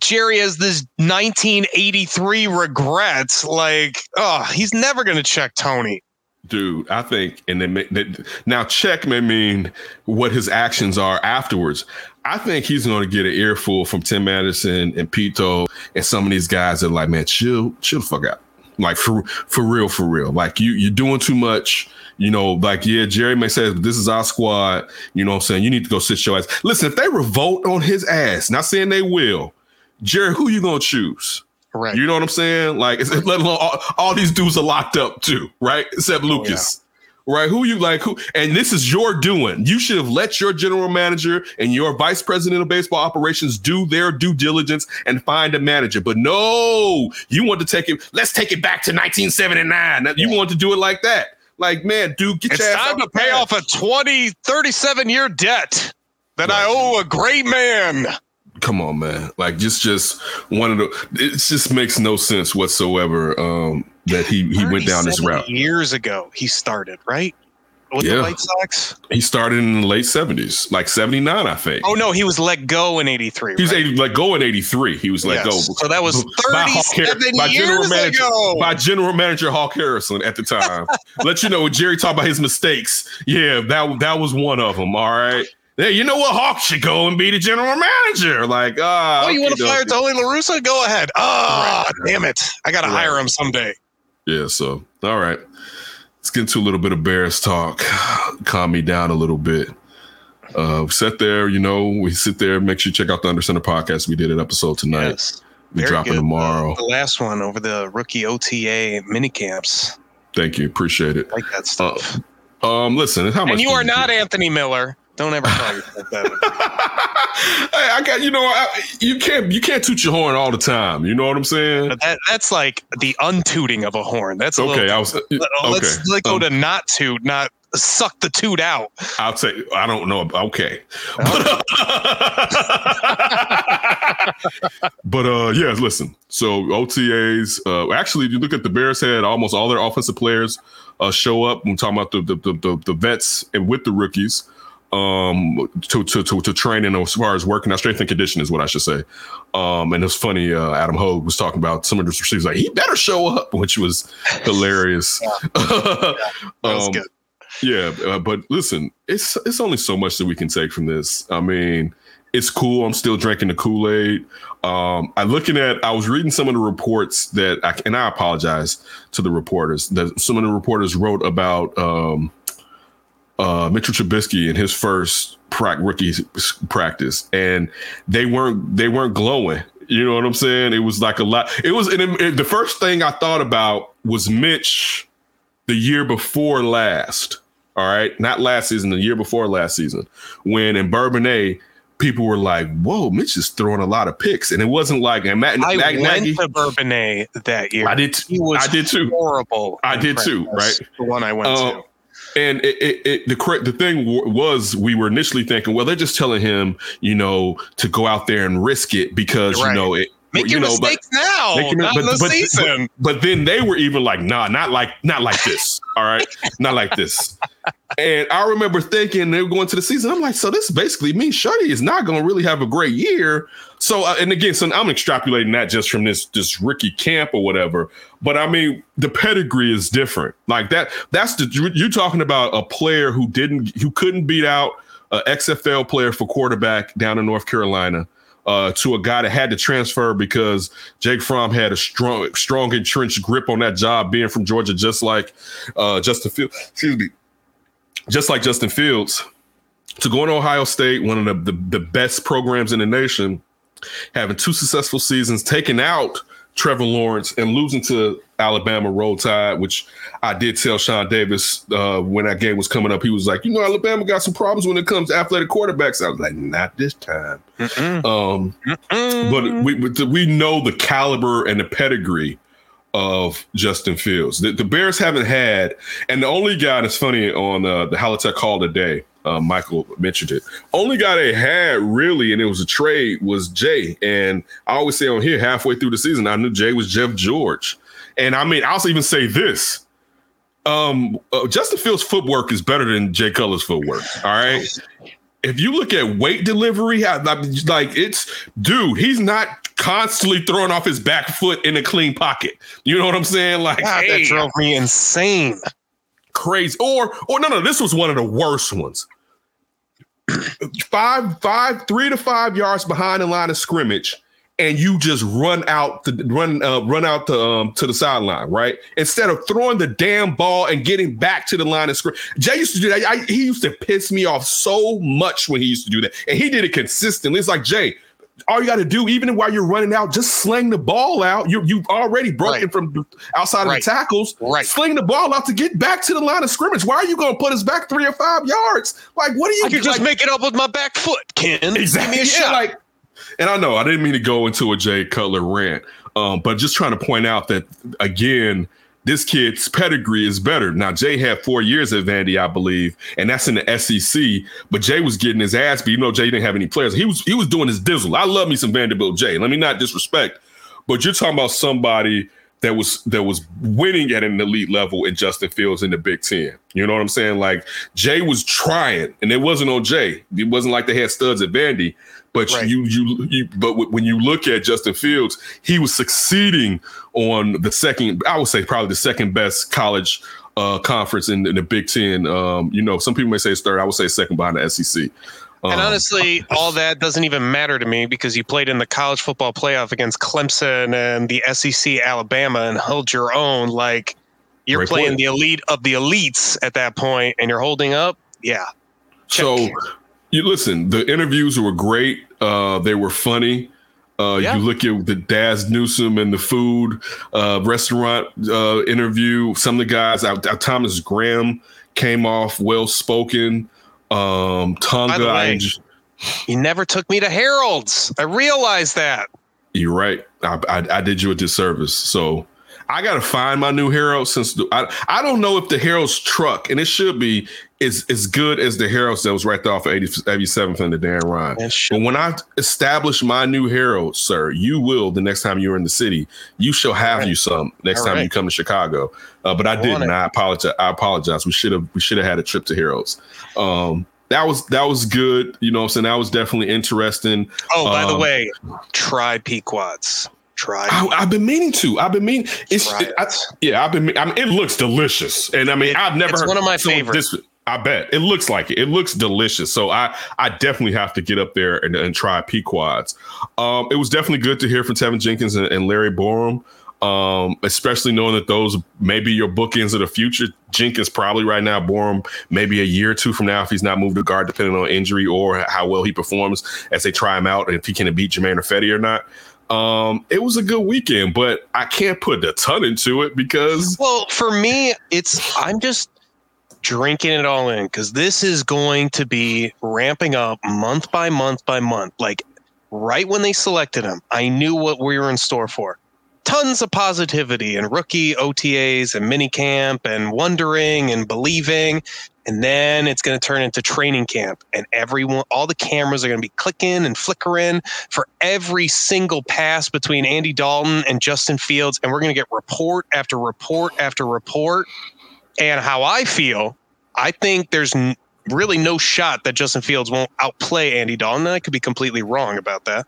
Jerry has this nineteen eighty-three regrets. Like, oh, he's never going to check Tony. Dude, I think. And then that, now check may mean what his actions are afterwards. I think he's going to get an earful from Tim Anderson and Pito and some of these guys that are like, man, chill, chill the fuck out. Like, for for real, for real. Like, you, you're doing too much. You know, like, yeah, Jerry may say, this is our squad. You know what I'm saying? You need to go sit your ass. Listen, if they revolt on his ass, not saying they will, Jerry, who you going to choose? Right. You know what I'm saying? Like, let alone all, all these dudes are locked up too, right? Except Lucas, oh, yeah. right? Who you like? Who? And this is your doing. You should have let your general manager and your vice president of baseball operations do their due diligence and find a manager. But no, you want to take it. Let's take it back to nineteen seventy-nine. You want to do it like that. Like, man, dude, get it's your ass time to pay off a twenty, thirty-seven year debt that right. I owe a great man. Come on, man. Like, just, just one of the, it just makes no sense whatsoever. Um, that he, he went down this route years ago. He started right with yeah. the White Sox. He started in the late seventies, like seventy-nine, I think. Oh no, he was let go in eighty-three. He was right? let go in eighty-three. He was let yes. go. So that was thirty-seven by Hawk, years by manager, ago by general manager Hawk Harrison at the time. Let you know Jerry talked about his mistakes. Yeah, that that was one of them. All right. Yeah, you know what? Hawk should go and be the general manager. Like, ah, uh, oh, you want to fire Tony La Russa? Go ahead. Ah, oh, right. damn it! I gotta right. hire him someday. Yeah, so, all right. Let's get into a little bit of Bears talk. Calm me down a little bit. Uh, we sat there, you know, we sit there. Make sure you check out the Under Center podcast. We did an episode tonight. Yes, we're dropping good. tomorrow. Uh, the last one over the rookie O T A minicamps. Thank you. Appreciate it. I like that stuff. Uh, um, listen, how much and you are not you? Anthony Miller. Don't ever call yourself that. Hey, I got you know I, you can't you can't toot your horn all the time. You know what I'm saying? That, that's like the untooting of a horn. That's a okay. Little, I was uh, let's, okay. Let's go um, to not toot, not suck the toot out. I'll say I don't know. Okay, okay. But uh, yeah, listen. So O T As. Uh, actually, if you look at the Bears, had almost all their offensive players uh, show up. I'm talking about the the the, the, the vets and with the rookies. Um, to to to to training as far as working out, strength and conditioning is what I should say. Um, and it's funny. Uh, Adam Hogue was talking about some of the receivers like he better show up, which was hilarious. Yeah. Yeah, that was um, good. Yeah, uh, but listen, it's it's only so much that we can take from this. I mean, it's cool. I'm still drinking the Kool-Aid. Um, I looking at. I was reading some of the reports that, I, and I apologize to the reporters that some of the reporters wrote about. Um, Uh, Mitchell Trubisky in his first prac rookie practice, and they weren't they weren't glowing. You know what I'm saying? It was like a lot. It was it, it, the first thing I thought about was Mitch the year before last. All right, not last season, the year before last season, when in Bourbonnais people were like, "Whoa, Mitch is throwing a lot of picks," and it wasn't like. And Matt, I Matt, went Nagy, to Bourbonnais that year. I did. T- he was I did too. Horrible. I did practice, too. Right, the one I went uh, to. And it, it, it, the correct, the thing w- was we were initially thinking, well, they're just telling him, you know, to go out there and risk it because, right. you know, it make your you know, mistakes but, now, make your, not but, in the but, season. But, but then they were even like, nah, not like not like this. All right. Not like this. And I remember thinking they were going to the season. I'm like, so this basically means Shuddy is not going to really have a great year. So uh, and again, so I'm extrapolating that just from this this rookie camp or whatever. But I mean, the pedigree is different like that. That's the you're talking about a player who didn't who couldn't beat out an X F L player for quarterback down in North Carolina. Uh, to a guy that had to transfer because Jake Fromm had a strong, strong entrenched grip on that job, being from Georgia, just like uh, Justin Fields. Excuse me, just like Justin Fields, to go to Ohio State, one of the, the, the best programs in the nation, having two successful seasons, taking out Trevor Lawrence and losing to Alabama Roll Tide, which I did tell Sean Davis uh, when that game was coming up. He was like, you know, Alabama got some problems when it comes to athletic quarterbacks. I was like, not this time. Mm-mm. Um, Mm-mm. But we we know the caliber and the pedigree of Justin Fields. The, the Bears haven't had, and the only guy that's funny on uh, the Halitech call today, uh, Michael mentioned it, only guy they had really, and it was a trade, was Jay. And I always say on here, halfway through the season, I knew Jay was Jeff George. And I mean, I'll also even say this. Um, uh, Justin Fields' footwork is better than Jay Cutler's footwork, all right? If you look at weight delivery, like it's, dude, he's not constantly throwing off his back foot in a clean pocket. You know what I'm saying? Like, God, hey, that drove me insane. Crazy. Or, or no, no, this was one of the worst ones. five, five, three to five yards behind the line of scrimmage, and you just run out the run, uh, run out the um, to the sideline, right? Instead of throwing the damn ball and getting back to the line of scrimmage. Jay used to do that. I, he used to piss me off so much when he used to do that, and he did it consistently. It's like Jay, all you got to do, even while you're running out, just sling the ball out. You, you've already broken right. from outside right. of the tackles. Right. Sling the ball out to get back to the line of scrimmage. Why are you going to put us back three or five yards? Like, what are you? I could just like, make it up with my back foot, Ken. Exactly. Give me a yeah, shot. Like, and I know I didn't mean to go into a Jay Cutler rant, um, but just trying to point out that, again, this kid's pedigree is better. Now, Jay had four years at Vandy, I believe, and that's in the S E C. But Jay was getting his ass beat. You know, Jay didn't have any players. He was he was doing his dizzle. I love me some Vanderbilt Jay. Let me not disrespect. But you're talking about somebody that was that was winning at an elite level in Justin Fields in the Big Ten. You know what I'm saying? Like, Jay was trying, and it wasn't on Jay. It wasn't like they had studs at Vandy. But right. you, you, you, but w- when you look at Justin Fields, he was succeeding on the second, I would say probably the second best college uh, conference in, in the Big Ten. Um, you know, some people may say it's third. I would say second behind the S E C. Um, and honestly, all that doesn't even matter to me because you played in the college football playoff against Clemson and the S E C, Alabama, and held your own. Like, you're playing point. the elite of the elites at that point, and you're holding up. Yeah. Check. So. You listen, the interviews were great. Uh, they were funny. Uh, yeah. You look at the Daz Newsome and the food uh, restaurant uh, interview. Some of the guys, I, I, Thomas Graham came off well-spoken. Um, Tonga. By the way, you never took me to Harold's. I realized that. You're right. I, I, I did you a disservice. So I got to find my new Harold since the, I, I don't know if the Harold's truck, and it should be, is as good as the Harold's that was right there off of eighty, eighty-seventh and the Dan Ryan. But when I establish my new Harold, sir, you will, the next time you're in the city, you shall have right. you some next All time right. you come to Chicago. Uh, but I, I didn't. I apologize. I apologize. We should have we should have had a trip to Harold's. Um, that was that was good. You know what I'm saying? That was definitely interesting. Oh, by um, the way, try Pequot's. Try. I, I've been meaning to. I've been meaning. It's it. I, yeah. I've been. I mean, it looks delicious, and I mean, it, I've never. It's heard one of my favorites. This, I bet it looks like it. It looks delicious. So I, I definitely have to get up there and, and try Pequod's. Um, it was definitely good to hear from Tevin Jenkins and, and Larry Borum, um, especially knowing that those may be your bookends of the future. Jenkins probably right now, Borum maybe a year or two from now if he's not moved to guard, depending on injury or how well he performs as they try him out and if he can beat Jermaine Fetty or not. Um, it was a good weekend, but I can't put a ton into it because. Well, for me, it's I'm just drinking it all in because this is going to be ramping up month by month by month. Like right when they selected him, I knew what we were in store for. Tons of positivity and rookie O T As and minicamp and wondering and believing. And then it's going to turn into training camp and everyone, all the cameras are going to be clicking and flickering for every single pass between Andy Dalton and Justin Fields. And we're going to get report after report after report. And how I feel, I think there's n- really no shot that Justin Fields won't outplay Andy Dalton. And I could be completely wrong about that.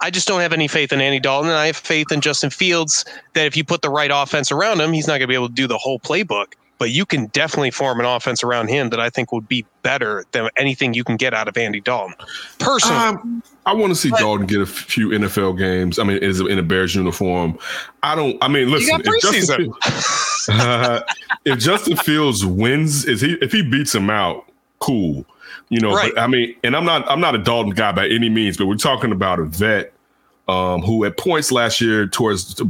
I just don't have any faith in Andy Dalton. And I have faith in Justin Fields that if you put the right offense around him, he's not going to be able to do the whole playbook. But you can definitely form an offense around him that I think would be better than anything you can get out of Andy Dalton. Personally, um, I want to see but, Dalton get a few N F L games. I mean, is in a Bears uniform. I don't. I mean, listen. If Justin, Fields, uh, if Justin Fields wins, is he? If he beats him out, cool. You know. Right. But, I mean, and I'm not. I'm not a Dalton guy by any means. But we're talking about a vet. Um, who at points last year towards uh,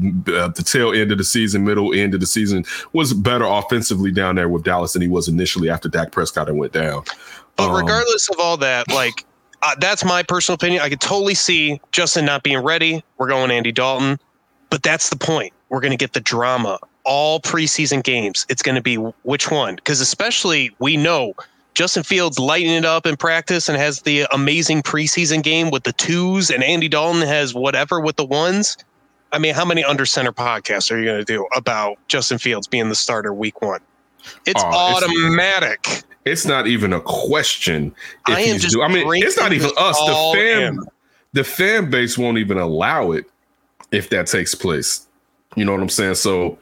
the tail end of the season, middle end of the season, was better offensively down there with Dallas than he was initially after Dak Prescott and went down. But um, regardless of all that, like uh, that's my personal opinion. I could totally see Justin not being ready. We're going Andy Dalton. But that's the point. We're going to get the drama. All preseason games, it's going to be which one? Because especially we know – Justin Fields lighting it up in practice and has the amazing preseason game with the twos, and Andy Dalton has whatever with the ones. I mean, how many Under Center podcasts are you going to do about Justin Fields being the starter week one? It's uh, automatic. It's, it's not even a question. If I am just. I mean, it's not even us. The fan, the fan base won't even allow it if that takes place. You know what I'm saying? So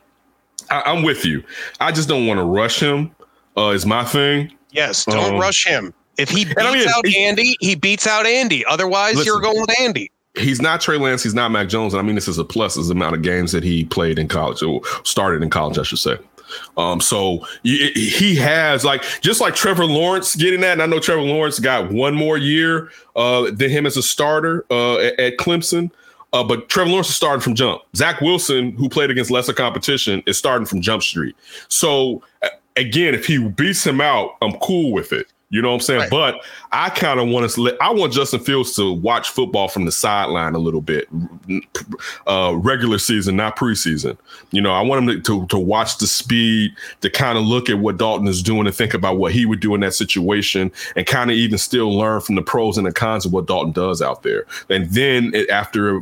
I, I'm with you. I just don't want to rush him. Uh, is my thing. Yes, don't um, rush him. If he beats I mean, out he, Andy, he beats out Andy. Otherwise, listen, you're going with Andy. He's not Trey Lance. He's not Mac Jones. And I mean, this is a plus. This is the amount of games that he played in college or started in college, I should say. Um, so he has, like, just like Trevor Lawrence getting that. And I know Trevor Lawrence got one more year uh, than him as a starter uh, at, at Clemson. Uh, but Trevor Lawrence is starting from jump. Zach Wilson, who played against lesser competition, is starting from jump street. So, again, if he beats him out, I'm cool with it. You know what I'm saying? Right. But I kind of want to. I want Justin Fields to watch football from the sideline a little bit, uh, regular season, not preseason. You know, I want him to to, to watch the speed, to kind of look at what Dalton is doing and think about what he would do in that situation, and kind of even still learn from the pros and the cons of what Dalton does out there. And then after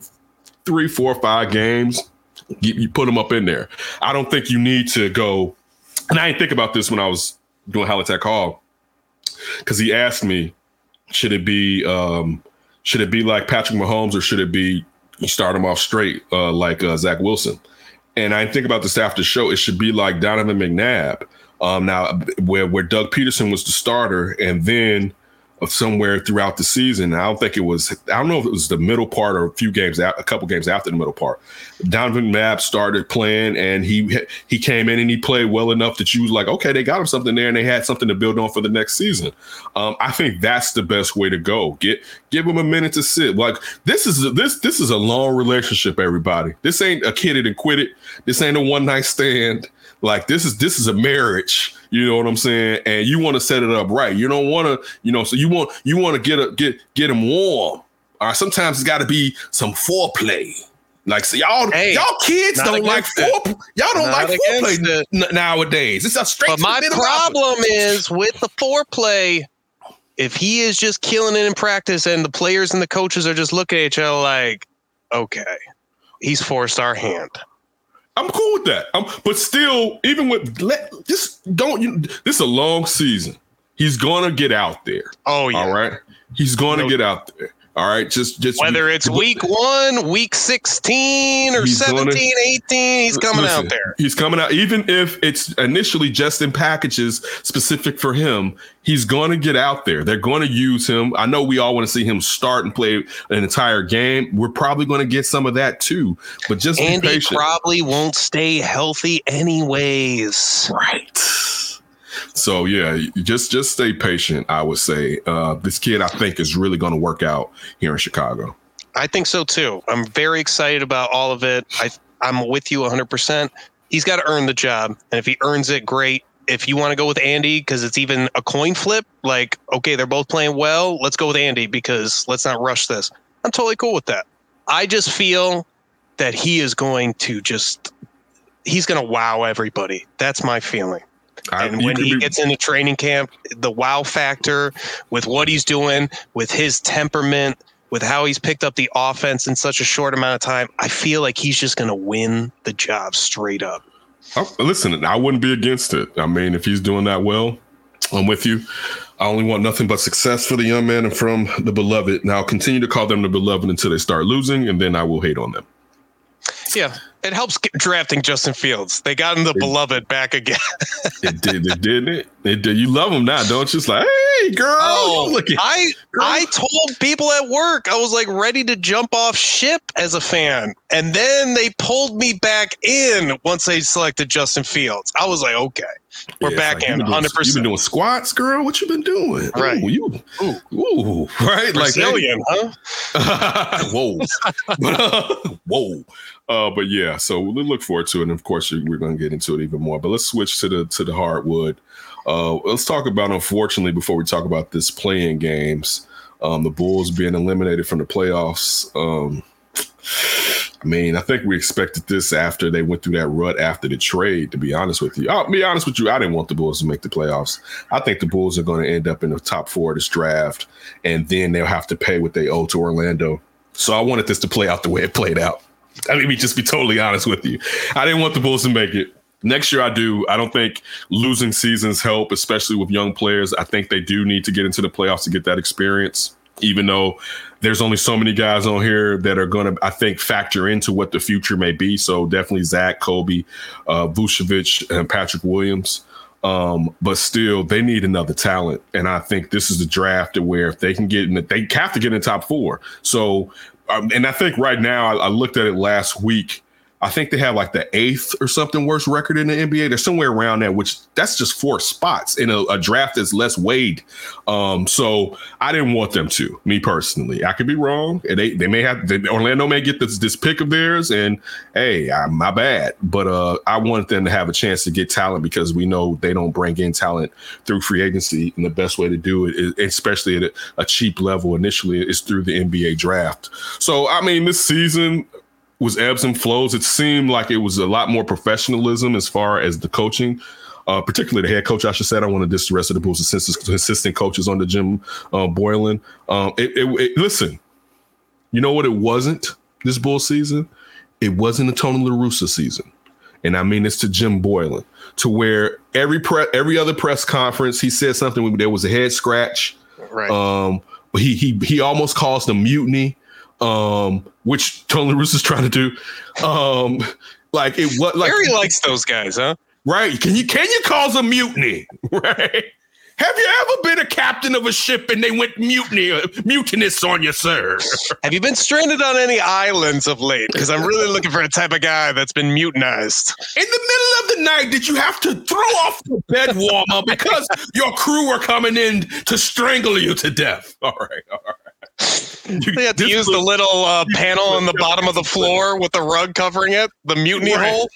three, four, five games, you, you put him up in there. I don't think you need to go. And I didn't think about this when I was doing Holiday Hall. Because he asked me, should it be um, should it be like Patrick Mahomes, or should it be you start him off straight uh, like uh, Zach Wilson? And I think about this after the show. It should be like Donovan McNabb. Um, now, where where Doug Peterson was the starter, and then somewhere throughout the season, I don't think it was. I don't know if it was the middle part or a few games, a couple games after the middle part. Donovan McNabb started playing, and he he came in and he played well enough that you was like, okay, they got him something there, and they had something to build on for the next season. Um, I think that's the best way to go. Get give him a minute to sit. Like this is a, this this is a long relationship, everybody. This ain't a kid it and quit it. This ain't a one night stand. Like this is this is a marriage. You know what I'm saying? And you want to set it up right. You don't want to, you know, so you want you want to get a, get get him warm. All right, sometimes it's got to be some foreplay. Like, so y'all hey, y'all kids don't like foreplay. Y'all don't like foreplay n- nowadays. It's a straight. But my problem is with the foreplay. If he is just killing it in practice, and the players and the coaches are just looking at each other like, okay, he's forced our hand. I'm cool with that. I'm, but still, even with let, just don't. You, this is a long season. He's gonna get out there. Oh yeah. All right. He's gonna no, get out there. All right. Just just whether it's week one, week sixteen, or seventeen, gonna, eighteen, he's coming listen, out there. He's coming out. Even if it's initially just in packages specific for him, he's gonna get out there. They're gonna use him. I know we all want to see him start and play an entire game. We're probably gonna get some of that too. But just and be patient. He probably won't stay healthy anyways. Right. So, yeah, just just stay patient, I would say. Uh, this kid, I think, is really going to work out here in Chicago. I think so, too. I'm very excited about all of it. I, I'm with you one hundred percent. He's got to earn the job. And if he earns it, great. If you want to go with Andy because it's even a coin flip, like, okay, they're both playing well. Let's go with Andy because let's not rush this. I'm totally cool with that. I just feel that he is going to just – he's going to wow everybody. That's my feeling. I, and when he be, gets into training camp, the wow factor with what he's doing, with his temperament, with how he's picked up the offense in such a short amount of time, I feel like he's just going to win the job straight up. Oh, listen, I wouldn't be against it. I mean, if he's doing that well, I'm with you. I only want nothing but success for the young man and from the beloved. Now, I'll continue to call them the beloved until they start losing, and then I will hate on them. Yeah, it helps get drafting Justin Fields. They got him the it, beloved back again. It did, it did it. It did. You love him now, don't you? It's like, hey, girl, oh, you look at, I girl. I told people at work I was like ready to jump off ship as a fan, and then they pulled me back in once they selected Justin Fields. I was like, okay, we're yeah, back like, in one hundred percent. You've been doing squats, girl. What you been doing? Right, ooh, you, ooh, ooh, right, Brazilian, like, huh? Whoa, whoa. Uh, but yeah, so we we'll look forward to it, and of course we're going to get into it even more. But let's switch to the to the hardwood. Uh, let's talk about, unfortunately, before we talk about this play-in games, um, the Bulls being eliminated from the playoffs. Um, I mean, I think we expected this after they went through that rut after the trade. To be honest with you, I'll be honest with you, I didn't want the Bulls to make the playoffs. I think the Bulls are going to end up in the top four of this draft, and then they'll have to pay what they owe to Orlando. So I wanted this to play out the way it played out. I mean, just be totally honest with you. I didn't want the Bulls to make it. Next year, I do. I don't think losing seasons help, especially with young players. I think they do need to get into the playoffs to get that experience, even though there's only so many guys on here that are going to, I think, factor into what the future may be. So definitely Zach, Kobe, uh, Vucevic, and Patrick Williams. Um, but still, they need another talent. And I think this is the draft where if they can get in, the, they have to get in the top four. So. And I think right now, I looked at it last week. I think they have like the eighth or something worst record in the N B A. They're somewhere around that, which that's just four spots in a, a draft that's less weighed. Um, so I didn't want them to, me personally. I could be wrong. And they, they may have they, Orlando may get this this pick of theirs, and hey, I, my bad. But uh, I wanted them to have a chance to get talent because we know they don't bring in talent through free agency, and the best way to do it, is, especially at a, a cheap level initially, is through the N B A draft. So I mean, this season was ebbs and flows. It seemed like it was a lot more professionalism as far as the coaching, uh, particularly the head coach. I should say I want to diss the rest of the Bulls' assistant coaches under Jim uh, Boylan. Um, it, it, it, listen, you know what it wasn't this Bull season? It wasn't a Tony La Russa season. And I mean this to Jim Boylan, to where every pre- every other press conference, he said something, there was a head scratch. Right. Um, he, he, he almost caused a mutiny. Um, which Tony La Russa is trying to do. Um, like it was like Harry likes those guys, huh? Right. Can you can you cause a mutiny? Right. Have you ever been a captain of a ship and they went mutiny mutinous on you, sir? Have you been stranded on any islands of late? Because I'm really looking for a type of guy that's been mutinized. In the middle of the night, did you have to throw off the bed warmer because your crew were coming in to strangle you to death? All right, all right. You they had to use the little uh, panel on the bottom of the floor with the rug covering it, the mutiny right. hole.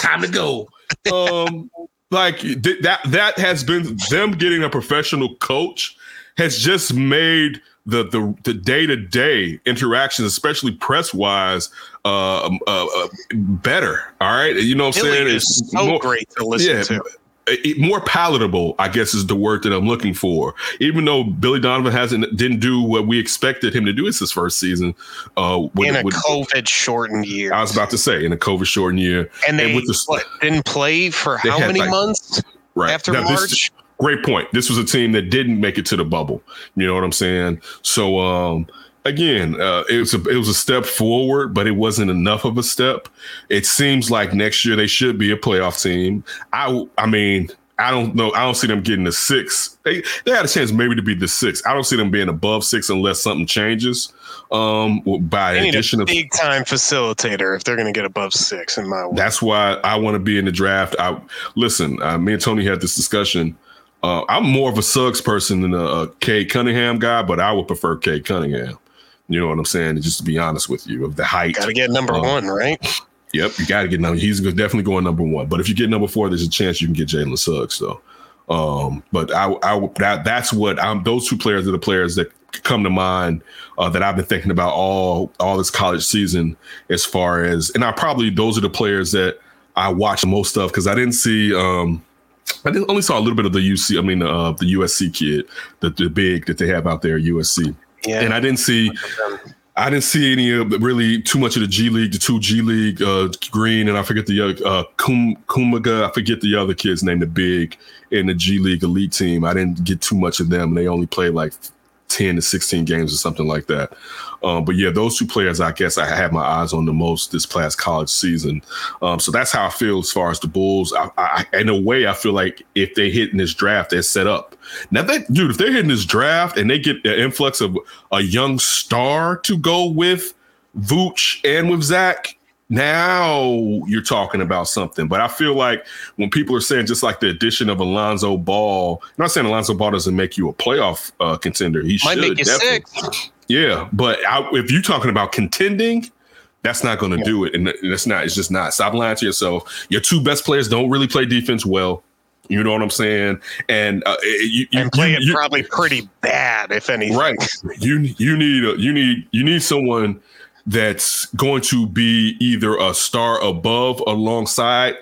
Time to go. Um, like th- that, that has been them getting a professional coach has just made the the, the day-to-day interactions, especially press-wise, uh, uh, uh, better. All right. You know what I'm saying? It's so more, great to listen yeah, to. It, more palatable, I guess, is the word that I'm looking for. Even though Billy Donovan hasn't didn't do what we expected him to do, it's his first season. Uh, with, in a with, COVID shortened year, I was about to say in a COVID shortened year, and they and with the, what, didn't play for how many like, months? Right after now, March. This, great point. This was a team that didn't make it to the bubble. You know what I'm saying? So um, again, uh, it was a, it was a step forward, but it wasn't enough of a step. It seems like next year they should be a playoff team. I I mean, I don't know. I don't see them getting the six. They they had a chance maybe to be the six. I don't see them being above six unless something changes. Um, by they need addition a big of big time facilitator if they're going to get above six in my way. That's why I want to be in the draft. I listen. Uh, me and Tony had this discussion. Uh, I'm more of a Suggs person than a, a Cade Cunningham guy, but I would prefer Cade Cunningham. You know what I'm saying? Just to be honest with you, of the height. Got to get number um, one, right? Yep, you got to get number. He's definitely going number one. But if you get number four, there's a chance you can get Jalen Suggs. So, um, but I, I that that's what I'm. Those two players are the players that come to mind uh, that I've been thinking about all all this college season. As far as, and I probably those are the players that I watch most of because I didn't see. Um, I didn't, only saw a little bit of the U C. I mean, uh, the U S C kid, the the big that they have out there, U S C. Yeah. And I didn't see, I didn't see any of really too much of the G League, the two G League uh, Green, and I forget the other uh, Kum, Kumaga. I forget the other kid's name, the big in the G League elite team. I didn't get too much of them. They only played like ten to sixteen games or something like that. Um, but yeah, those two players, I guess I have my eyes on the most this past college season. Um, so that's how I feel as far as the Bulls. I, I, in a way, I feel like if they hit in this draft, they're set up. Now, they, dude, if they're hitting this draft and they get the influx of a young star to go with Vooch and with Zach, now you're talking about something. But I feel like when people are saying just like the addition of Alonzo Ball, I'm not saying Alonzo Ball doesn't make you a playoff uh, contender. He might should make you definitely. Sick. Yeah, but I, if you're talking about contending, that's not going to yeah. do it. And that's not, it's just not. Stop lying to yourself. Your two best players don't really play defense well. You know what I'm saying? And uh, you, you and play you, it you, probably pretty bad, if anything. Right. You you need a, you need you need someone that's going to be either a star above, alongside,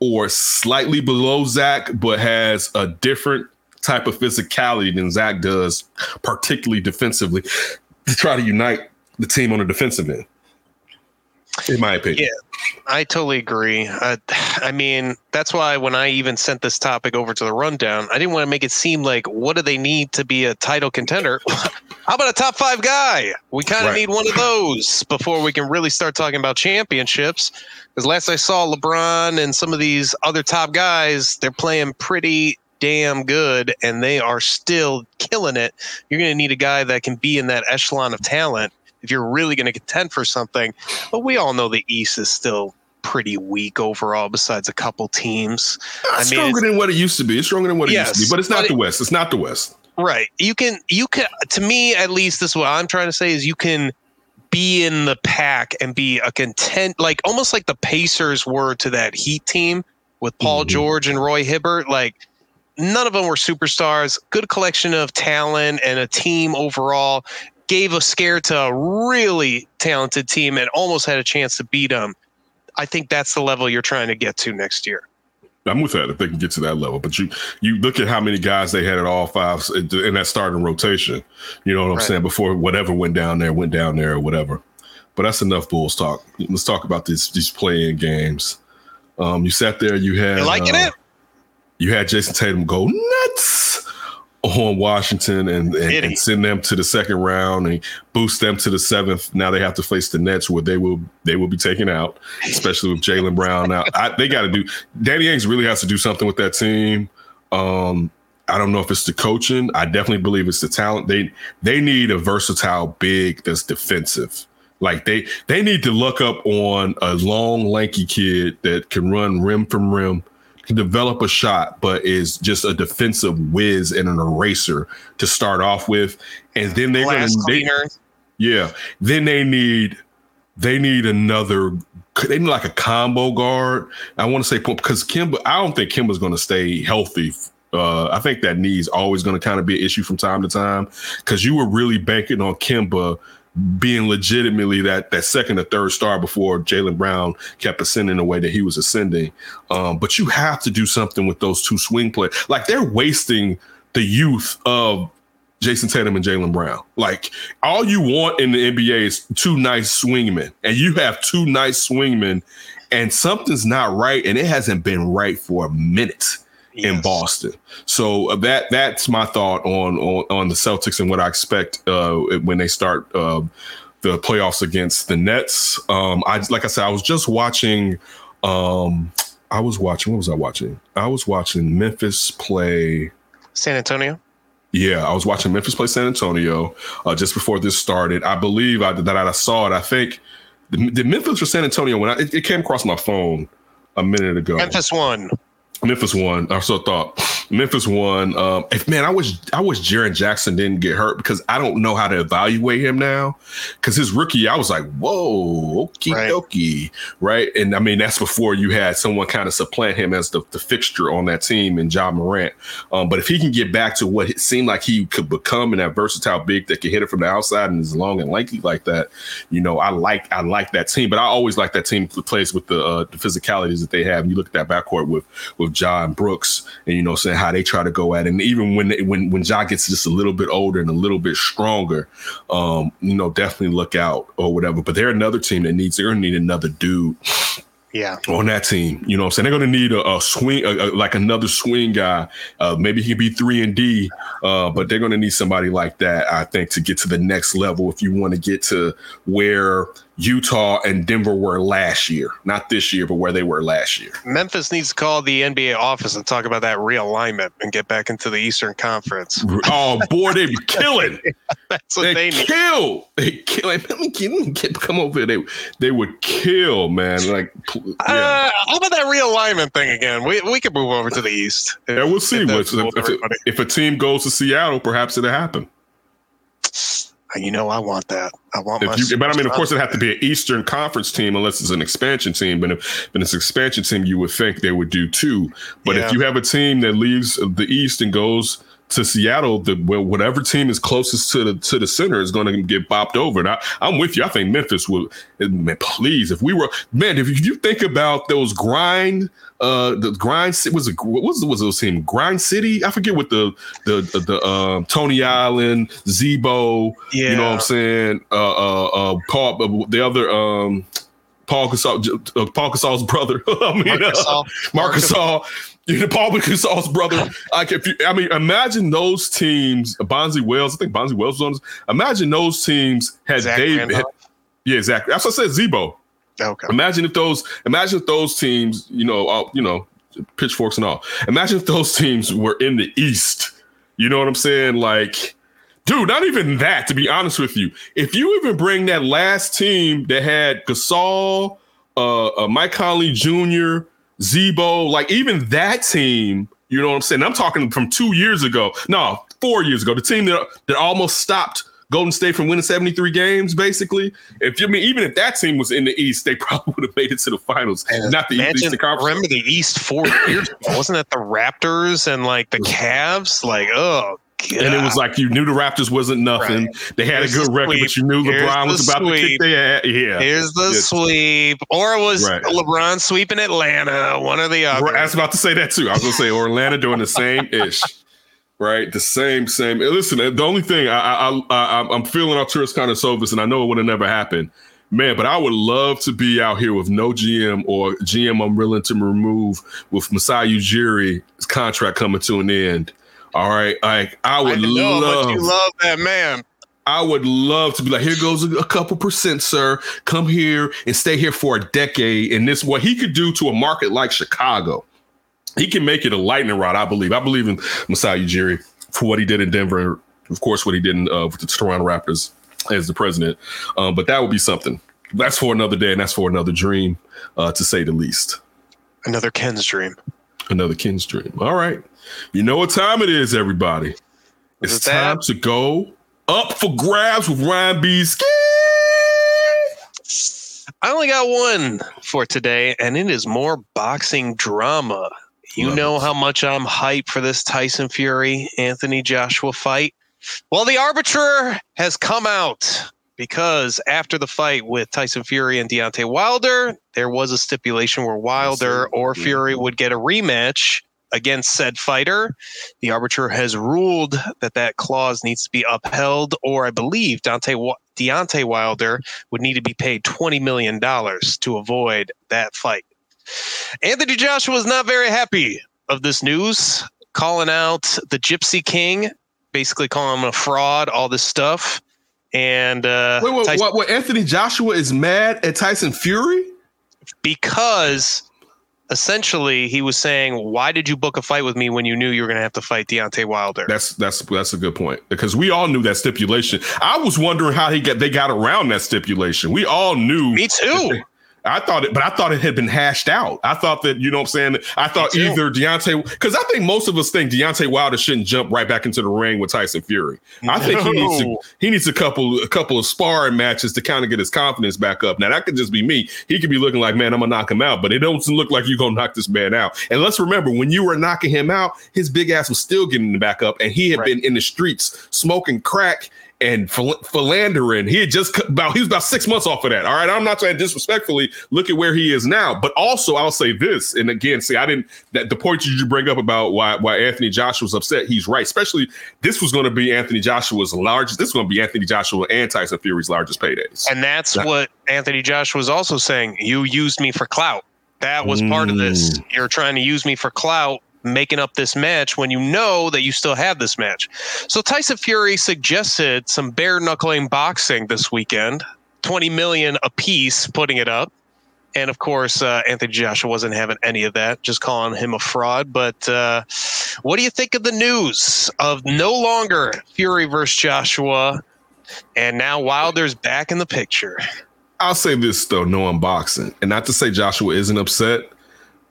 or slightly below Zach, but has a different type of physicality than Zach does, particularly defensively, to try to unite the team on the defensive end. In my opinion. Yeah, I totally agree. I, I mean, that's why when I even sent this topic over to the rundown, I didn't want to make it seem like what do they need to be a title contender? How about a top five guy? We kind of right. need one of those before we can really start talking about championships. Because last I saw LeBron and some of these other top guys, they're playing pretty damn good and they are still killing it. You're going to need a guy that can be in that echelon of talent if you're really going to contend for something. But we all know the East is still pretty weak overall, besides a couple teams. Uh, it's I mean, stronger it's, than what it used to be. It's stronger than what it yes, used to be, but it's not but the it, West. It's not the West. Right. You can, you can, to me, at least this is what I'm trying to say is you can be in the pack and be a content, like almost like the Pacers were to that Heat team with Paul mm-hmm. George and Roy Hibbert. Like none of them were superstars, good collection of talent and a team overall gave a scare to a really talented team and almost had a chance to beat them. I think that's the level you're trying to get to next year. I'm with that if they can get to that level. But you you look at how many guys they had at all fives in that starting rotation. You know what I'm right. saying? Before whatever went down there, went down there or whatever. But that's enough Bulls talk. Let's talk about these these play-in games. Um, you sat there. You had You're liking uh, it. You had Jason Tatum go nuts on Washington and, and, and send them to the second round and boost them to the seventh. Now they have to face the Nets, where they will they will be taken out, especially with Jaylen Brown. Now I, they got to do. Danny Ainge really has to do something with that team. Um, I don't know if it's the coaching. I definitely believe it's the talent. They they need a versatile big that's defensive. Like they they need to look up on a long, lanky kid that can run rim from rim, can develop a shot, but is just a defensive whiz and an eraser to start off with. And then they're gonna, they yeah. Then they need they need another. They need like a combo guard. I want to say because Kimba. I don't think Kimba's going to stay healthy. Uh, I think that knee's always going to kind of be an issue from time to time, because you were really banking on Kimba being legitimately that that second or third star before Jaylen Brown kept ascending the way that he was ascending. Um, but you have to do something with those two swing players. Like they're wasting the youth of Jason Tatum and Jaylen Brown. Like all you want in the N B A is two nice swingmen, and you have two nice swingmen, and something's not right, and it hasn't been right for a minute. Yes. In Boston. So that that's my thought on, on, on the Celtics and what I expect uh, when they start uh, the playoffs against the Nets. Um, I like I said, I was just watching. Um, I was watching. What was I watching? I was watching Memphis play San Antonio. Yeah, I was watching Memphis play San Antonio uh, just before this started. I believe I, that I saw it. I think the, the Memphis or San Antonio when I, it, it came across my phone a minute ago. Memphis won. Memphis won. I so thought Memphis won. Um, if man, I wish I wish Jerry Jackson didn't get hurt, because I don't know how to evaluate him now. Because his rookie, I was like, whoa, okie right. dokie, right? And I mean, that's before you had someone kind of supplant him as the, the fixture on that team in Ja Morant. Um, but if he can get back to what it seemed like he could become, in that versatile big that can hit it from the outside and is long and lanky like that, you know, I like I like that team. But I always like that team that plays with the uh, the physicalities that they have. And you look at that backcourt with with Ja and Brooks, and you know, saying how they try to go at it. And even when they, when when Ja gets just a little bit older and a little bit stronger, um, you know, definitely look out or whatever. But they're another team that needs, they're gonna need another dude. Yeah, on that team, you know what I'm saying? They're going to need a, a swing, a, a, like another swing guy. Uh, maybe he can be three and D, uh, but they're going to need somebody like that, I think, to get to the next level if you want to get to where Utah and Denver were last year. Not this year, but where they were last year. Memphis needs to call the N B A office and talk about that realignment and get back into the Eastern Conference. Oh, boy, they be killing. That's what they, they need. Kill. They kill. Like, let me get, let me get, come over here. They, they would kill, man. Like, Yeah. Uh, how about that realignment thing again? We we could move over to the East. If, yeah, we'll see. If, cool if, if, if a team goes to Seattle, perhaps it'll happen. You know, I want that. I want. My you, but I mean, of course, it'd have to be an Eastern Conference team, unless it's an expansion team. But if, if it's an expansion team, you would think they would do too. But yeah. if you have a team that leaves the East and goes to Seattle, the whatever team is closest to the to the center is going to get bopped over. And I, I'm with you. I think Memphis will. Man, please, if we were man, if you think about those grind, uh, the grind was a what was was those team grind city? I forget what the the the, the uh, Tony Allen, Zebo, yeah. you know what I'm saying? Uh, uh, uh, Paul, the other um, Paul Gasol, uh, Paul Gasol's brother, I mean, Marc Gasol. Uh, Marc Gasol. The Paul Gasol's brother. Like, if you, I mean, imagine those teams. Bonzi Wells, I think Bonzi Wells was on this. Imagine those teams had David. Yeah, exactly. That's what I said. Zebo. Okay. Imagine if those. Imagine if those teams. You know. All, you know. Pitchforks and all. Imagine if those teams were in the East. You know what I'm saying? Like, dude, not even that. To be honest with you, if you even bring that last team that had Gasol, uh, uh, Mike Conley Junior, Zebo, like even that team, you know what I'm saying? I'm talking from two years ago. No, four years ago. The team that, that almost stopped Golden State from winning seventy-three games, basically. If you I mean, even if that team was in the East, they probably would have made it to the finals. And not the East, the conference. Remember the East four years ago? Wasn't that the Raptors and like the Cavs? Like, oh, God. And it was like you knew the Raptors wasn't nothing. Right. They had Here's a good record, sweep. But you knew Here's LeBron was about sweep. to kick their ass. Yeah, here's the yes. sweep, or was right. LeBron sweeping Atlanta? One or the other. I was about to say that too. I was going to say Orlando doing the same ish. Right, the same, same. Listen, the only thing I, I, I, I'm feeling Arturo's kind of selfish, and I know it would have never happened, man. But I would love to be out here with no G M or G M I'm willing to remove with Masai Ujiri's contract coming to an end. All right, like I would I know, love, but you love that man. I would love to be like, here goes a couple percent, sir. Come here and stay here for a decade, and this what he could do to a market like Chicago. He can make it a lightning rod, I believe. I believe in Masai Ujiri for what he did in Denver, of course, what he did in, uh, with the Toronto Raptors as the president. Um, but that would be something. That's for another day, and that's for another dream, uh, to say the least. Another Ken's dream. Another Ken's dream. All right. You know what time it is, everybody. It's it time that? to go up for grabs with Ryan Bukabeski. I only got one for today, and it is more boxing drama. You Love know it. how much I'm hyped for this Tyson Fury, Anthony Joshua fight. Well, the arbiter has come out because after the fight with Tyson Fury and Deontay Wilder, there was a stipulation where Wilder or Fury would get a rematch against said fighter. The arbiter has ruled that that clause needs to be upheld, or I believe Deontay, Deontay Wilder would need to be paid twenty million dollars to avoid that fight. Anthony Joshua is not very happy of this news, calling out the Gypsy King, basically calling him a fraud, all this stuff. And uh, wait, wait, Tyson- wait, wait, Anthony Joshua is mad at Tyson Fury? Because essentially he was saying, why did you book a fight with me when you knew you were going to have to fight Deontay Wilder? That's that's that's a good point, because we all knew that stipulation. I was wondering how he got they got around that stipulation. We all knew. Me too. I thought it, but I thought it had been hashed out. I thought that, you know what I'm saying? I thought either Deontay, because I think most of us think Deontay Wilder shouldn't jump right back into the ring with Tyson Fury. I no. think he needs to, he needs a couple, a couple of sparring matches to kind of get his confidence back up. Now, that could just be me. He could be looking like, man, I'm going to knock him out, but it doesn't look like you're going to knock this man out. And let's remember, when you were knocking him out, his big ass was still getting back up, and he had right. been in the streets smoking crack and philandering. He had just about, he was about six months off of that. All right. I'm not trying to disrespectfully look at where he is now, but also I'll say this. And again, see, I didn't, that the point you bring up about why, why Anthony Joshua's upset. He's right. Especially this was going to be Anthony Joshua's largest. This is going to be Anthony Joshua and Tyson Fury's largest paydays. And that's now, what Anthony Joshua was also saying. You used me for clout. That was mm. part of this. You're trying to use me for clout, making up this match when you know that you still have this match. So Tyson Fury suggested some bare knuckling boxing this weekend, twenty million a piece, putting it up. And of course, uh, Anthony Joshua wasn't having any of that, just calling him a fraud. But uh, what do you think of the news of no longer Fury versus Joshua, and now Wilder's back in the picture? I'll say this though, no unboxing. And not to say Joshua isn't upset,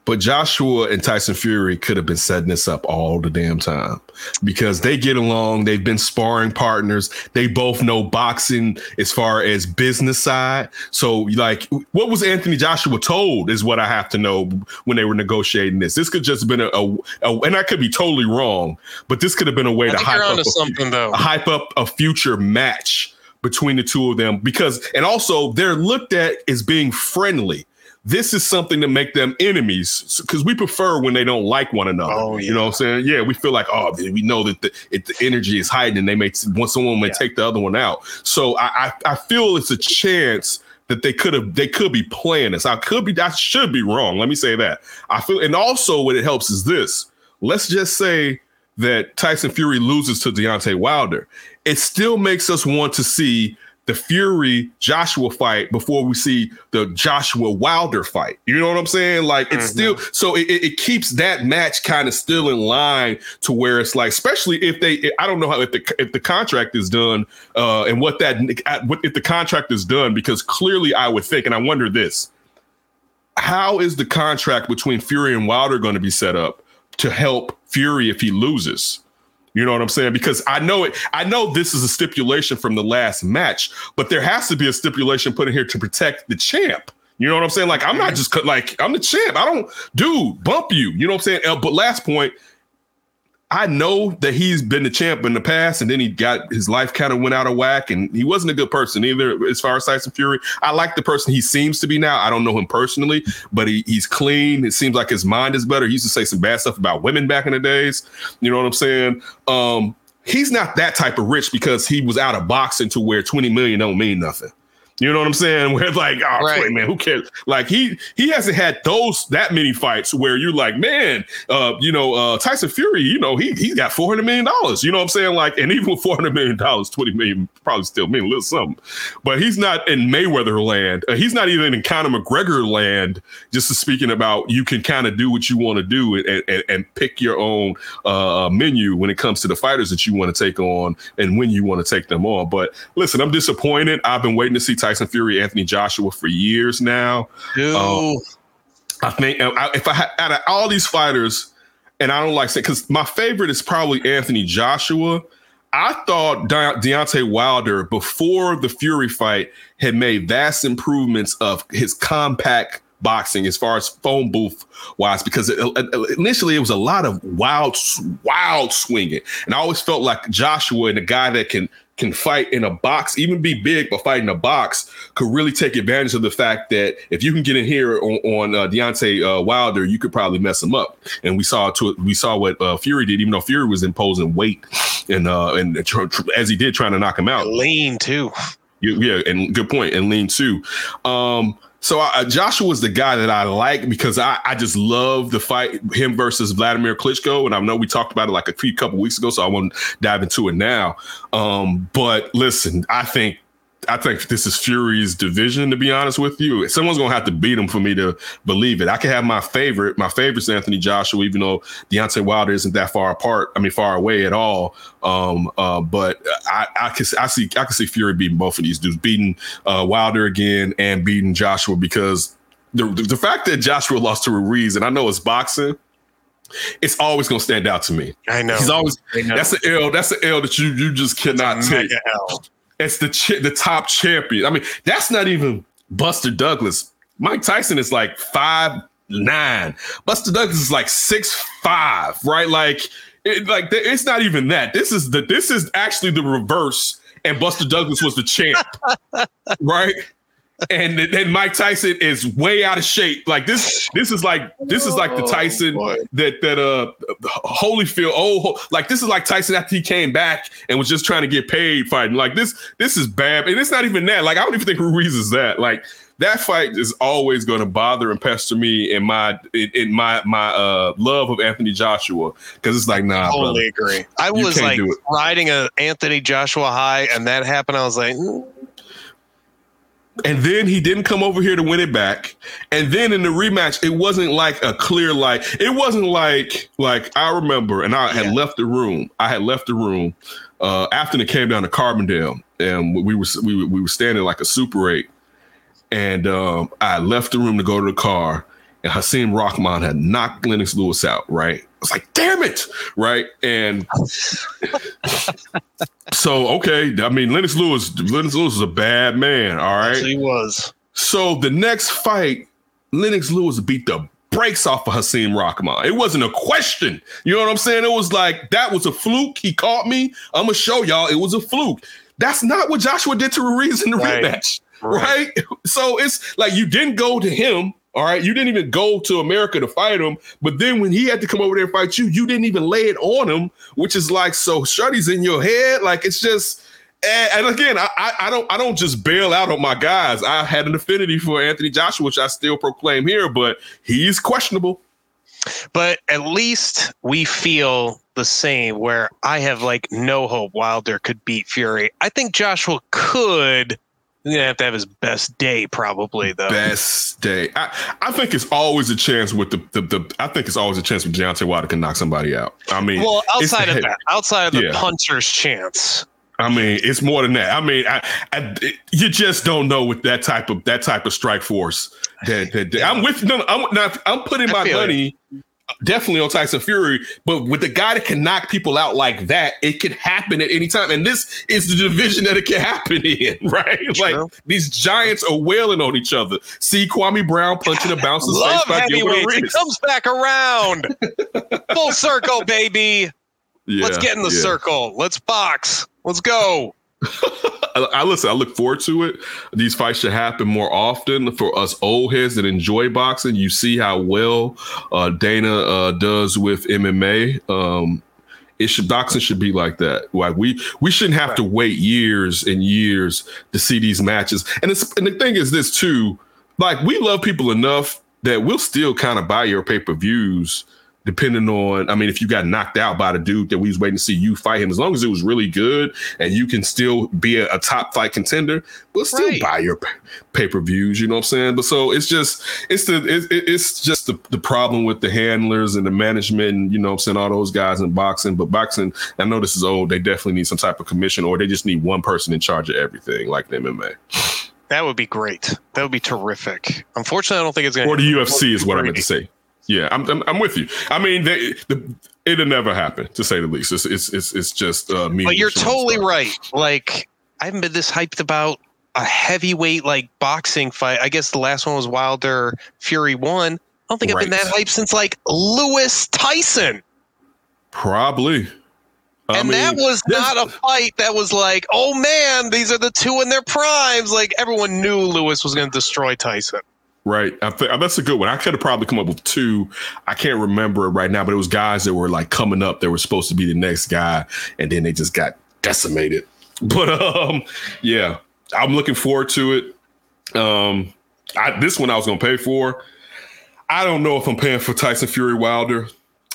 but Joshua and Tyson Fury could have been setting this up all the damn time, because they get along. They've been sparring partners. They both know boxing as far as business side. So, like, what was Anthony Joshua told is what I have to know when they were negotiating this. This could just have been a, a, a and I could be totally wrong, but this could have been a way I to hype up something, a, though. hype up a future match between the two of them, because, and also they're looked at as being friendly. This is something to make them enemies, because we prefer when they don't like one another. Oh, yeah. You know what I'm saying? Yeah, we feel like, oh, we know that the, it, the energy is heightened, and they may once someone may yeah. take the other one out. So I, I, I feel it's a chance that they could have, they could be playing this. I could be, I should be wrong. Let me say that. I feel, and also what it helps is this. Let's just say that Tyson Fury loses to Deontay Wilder. It still makes us want to see the Fury Joshua fight before we see the Joshua Wilder fight. You know what I'm saying? Like, it's mm-hmm. still, so it, it keeps that match kind of still in line to where it's like, especially if they, I don't know how, if the, if the contract is done uh, and what that, if the contract is done, because clearly I would think, and I wonder this, how is the contract between Fury and Wilder going to be set up to help Fury if he loses? You know what I'm saying? Because I know it. I know this is a stipulation from the last match, but there has to be a stipulation put in here to protect the champ. You know what I'm saying? Like, I'm not just like I'm the champ. I don't dude bump you. You know what I'm saying? But last point, I know that he's been the champ in the past, and then he got his life kind of went out of whack, and he wasn't a good person either as far as Tyson Fury. I like the person he seems to be now. I don't know him personally, but he, he's clean. It seems like his mind is better. He used to say some bad stuff about women back in the days. You know what I'm saying? Um, he's not that type of rich because he was out of boxing to where twenty million don't mean nothing. You know what I'm saying? Where it's like, oh, right. wait, man, who cares? Like, he he hasn't had those that many fights where you're like, man, uh, you know, uh, Tyson Fury, you know, he he got four hundred million dollars. You know what I'm saying? Like, and even with four hundred million dollars, twenty million dollars probably still mean a little something. But he's not in Mayweather land. Uh, he's not even in Conor McGregor land, just speaking about you can kind of do what you want to do and, and, and pick your own uh, menu when it comes to the fighters that you want to take on and when you want to take them on. But listen, I'm disappointed. I've been waiting to see Tyson Tyson Fury, Anthony Joshua for years now. Um, I think I, if I out of all these fighters, and I don't like saying because my favorite is probably Anthony Joshua. I thought De- Deontay Wilder before the Fury fight had made vast improvements of his compact boxing as far as phone booth wise, because it, it, initially it was a lot of wild, wild swinging, and I always felt like Joshua and the guy that can. can fight in a box, even be big, but fight in a box, could really take advantage of the fact that if you can get in here on, on uh, Deontay uh, Wilder, you could probably mess him up. And we saw to, we saw what uh, Fury did, even though Fury was imposing weight and uh, and tr- tr- as he did, trying to knock him out. Lean too. Yeah, and good point, and lean too. Um, so I, Joshua was the guy that I like because I, I just love the fight, him versus Vladimir Klitschko. And I know we talked about it like a few couple weeks ago, so I won't dive into it now. Um, but listen, I think I think this is Fury's division, to be honest with you. Someone's going to have to beat him for me to believe it. I could have my favorite. My favorite's Anthony Joshua, even though Deontay Wilder isn't that far apart. I mean, far away at all. Um, uh, but I, I can I see I can see Fury beating both of these dudes, beating uh, Wilder again and beating Joshua, because the the fact that Joshua lost to Ruiz, and I know it's boxing, it's always going to stand out to me. I know. He's always I know. That's an L. That's an L that you you just cannot take. L. It's the ch- the top champion. I mean, that's not even Buster Douglas. Mike Tyson is like five nine. Buster Douglas is like six five, right? Like, it, like th- it's not even that. This is the this is actually the reverse. And Buster Douglas was the champ, right? And then Mike Tyson is way out of shape. Like this, this is like this is like the Tyson oh, that that uh Holyfield. Oh, like this is like Tyson after he came back and was just trying to get paid fighting. Like this, this is bad, and it's not even that. Like I don't even think Ruiz is that. Like that fight is always going to bother and pester me in my in, in my my uh love of Anthony Joshua, because it's like nah. I totally brother, agree. I was like riding a Anthony Joshua high, and that happened. I was like. Mm. And then he didn't come over here to win it back. And then in the rematch, it wasn't like a clear, like, it wasn't like, like I remember, and I yeah. had left the room. I had left the room uh, after it came down to Carbondale, and we were we, we were standing like a Super eight. And um, I left the room to go to the car, and Hasim Rahman had knocked Lennox Lewis out, right? I was like, damn it, right? And so, okay, I mean, Lennox Lewis, Lennox Lewis is a bad man, all right? Yes, he was. So the next fight, Lennox Lewis beat the breaks off of Hasim Rahman. It wasn't a question. You know what I'm saying? It was like, that was a fluke. He caught me. I'm going to show y'all it was a fluke. That's not what Joshua did to Ruiz in the right. rematch, right. right? So it's like you didn't go to him. All right, you didn't even go to America to fight him, but then when he had to come over there and fight you, you didn't even lay it on him, which is like, so Shuddy's in your head, like it's just. And again, I, I don't I don't just bail out on my guys. I had an affinity for Anthony Joshua, which I still proclaim here, but he's questionable. But at least we feel the same. Where I have like no hope Wilder could beat Fury. I think Joshua could. He's going to have to have his best day, probably, though. Best day. I, I think it's always a chance with the, the, the I think it's always a chance with Deontay Wilder can knock somebody out. I mean, well, outside of that, outside of the yeah. puncher's chance. I mean, it's more than that. I mean, I, I, it, you just don't know with that type of that type of strike force. That, that, that yeah. I'm with no, I'm not, I'm putting I my money it. definitely on Tyson Fury, but with the guy that can knock people out like that, it can happen at any time. And this is the division that it can happen in, right? True. Like these giants are wailing on each other. See Kwame Brown punching a bouncer's face by Gilbert Arenas. It comes back around. Full circle, baby. Yeah, Let's get in the yeah. circle. Let's box. Let's go. I, I listen. I look forward to it. These fights should happen more often for us old heads that enjoy boxing. You see how well uh, Dana uh, does with M M A. Um, it should boxing should be like that. Like we we shouldn't have right. to wait years and years to see these matches. And it's and the thing is this too. Like we love people enough that we'll still kind of buy your pay per views. Depending on, I mean, if you got knocked out by the dude that we was waiting to see you fight him, as long as it was really good and you can still be a, a top fight contender, we'll still right. buy your pay-per-views. You know what I'm saying? But so it's just, it's the, it's, it's just the, the problem with the handlers and the management, and, you know what I'm saying, all those guys in boxing. But boxing, I know this is old. They definitely need some type of commission, or they just need one person in charge of everything, like the M M A. That would be great. That would be terrific. Unfortunately, I don't think it's going to. Or the U F C is what I meant to say. Yeah, I'm, I'm I'm with you. I mean, they, the, it'll never happen, to say the least. It's it's it's, it's just uh, me. But you're totally stuff. right. Like, I haven't been this hyped about a heavyweight like boxing fight. I guess the last one was Wilder Fury one. I don't think right. I've been that hyped since like Lewis Tyson. Probably. I and mean, that was not a fight that was like, oh man, these are the two in their primes. Like everyone knew Lewis was going to destroy Tyson. Right. I th- that's a good one. I could have probably come up with two. I can't remember it right now, but it was guys that were like coming up that were supposed to be the next guy, and then they just got decimated. But um, yeah, I'm looking forward to it. Um, I, this one I was going to pay for. I don't know if I'm paying for Tyson Fury Wilder.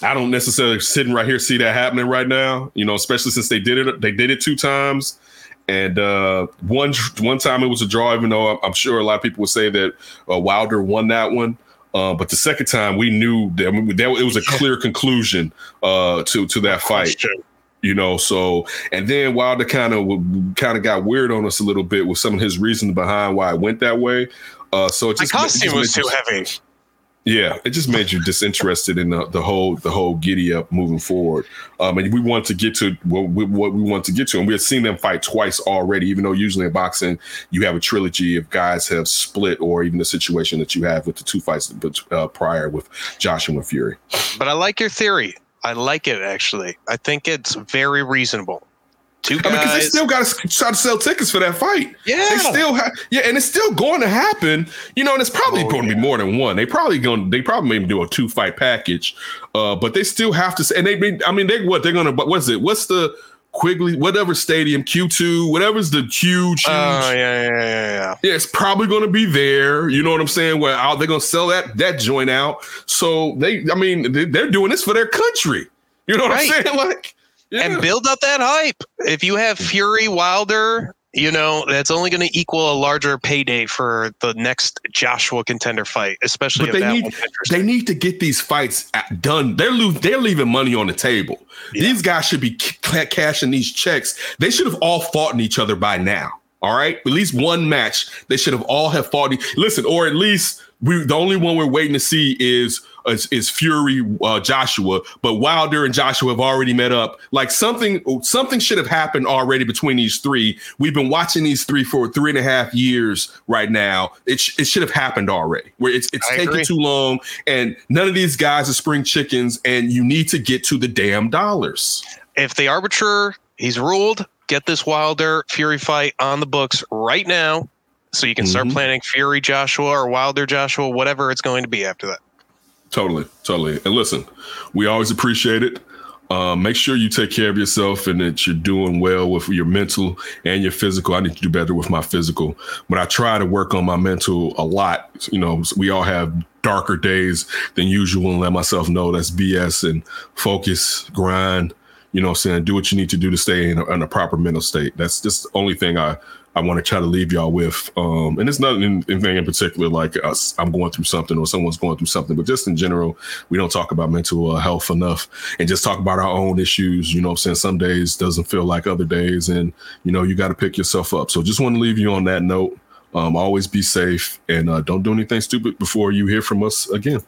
I don't necessarily sitting right here see that happening right now, you know, especially since they did it. They did it two times. And uh, one one time it was a draw, even though I'm sure a lot of people would say that uh, Wilder won that one. Uh, but the second time we knew that, I mean, that it was a clear conclusion uh, to to that fight, you know. So and then Wilder kind of kind of got weird on us a little bit with some of his reasoning behind why it went that way. Uh, so it just, my costume it just was too just, heavy. Yeah, it just made you disinterested in the, the whole the whole giddy up moving forward. Um, and we want to get to what we, what we want to get to, and we have seen them fight twice already. Even though usually in boxing you have a trilogy if guys have split, or even the situation that you have with the two fights uh, prior with Joshua Fury. But I like your theory. I like it actually. I think it's very reasonable. Two guys. I mean, because they still got to try to sell tickets for that fight. Yeah, they still ha- yeah, and it's still going to happen. You know, and it's probably oh, going to yeah. be more than one. They probably going. They probably maybe do a two fight package. Uh, but they still have to. And they. I mean, they what they're going to. What's it? What's the Quigley? Whatever stadium, Q two, whatever's the huge. Oh uh, yeah, yeah, yeah, yeah. Yeah, it's probably going to be there. You know what I'm saying? Where out, they're going to sell that that joint out. So they. I mean, they, they're doing this for their country. You know right. what I'm saying? Like. Yeah. And build up that hype. If you have Fury Wilder, you know, that's only going to equal a larger payday for the next Joshua contender fight, especially. But if they, that need, they need to get these fights done. They're, lo- they're leaving money on the table. Yeah. These guys should be c- cashing these checks. They should have all fought in each other by now. All right. At least one match. They should have all have fought. E- Listen, or at least we the only one we're waiting to see is Is, is Fury uh, Joshua, but Wilder and Joshua have already met up. Like something, something should have happened already between these three. We've been watching these three for three and a half years right now. It sh- it should have happened already. Where it's it's I taking agree. too long, and none of these guys are spring chickens. And you need to get to the damn dollars. If the arbiter he's ruled, get this Wilder Fury fight on the books right now, so you can start mm-hmm. planning Fury Joshua or Wilder Joshua, whatever it's going to be after that. Totally, totally. And listen, we always appreciate it. Uh, make sure you take care of yourself and that you're doing well with your mental and your physical. I need to do better with my physical, but I try to work on my mental a lot. You know, we all have darker days than usual and let myself know that's B S and focus, grind, you know what I'm saying? Do what you need to do to stay in a, in a proper mental state. That's just the only thing I I want to try to leave y'all with. Um, and it's not anything in particular like us, I'm going through something or someone's going through something, but just in general, we don't talk about mental uh, health enough and just talk about our own issues. You know what I'm saying? Some days doesn't feel like other days, and, you know, you got to pick yourself up. So just want to leave you on that note. Um, always be safe and uh, don't do anything stupid before you hear from us again.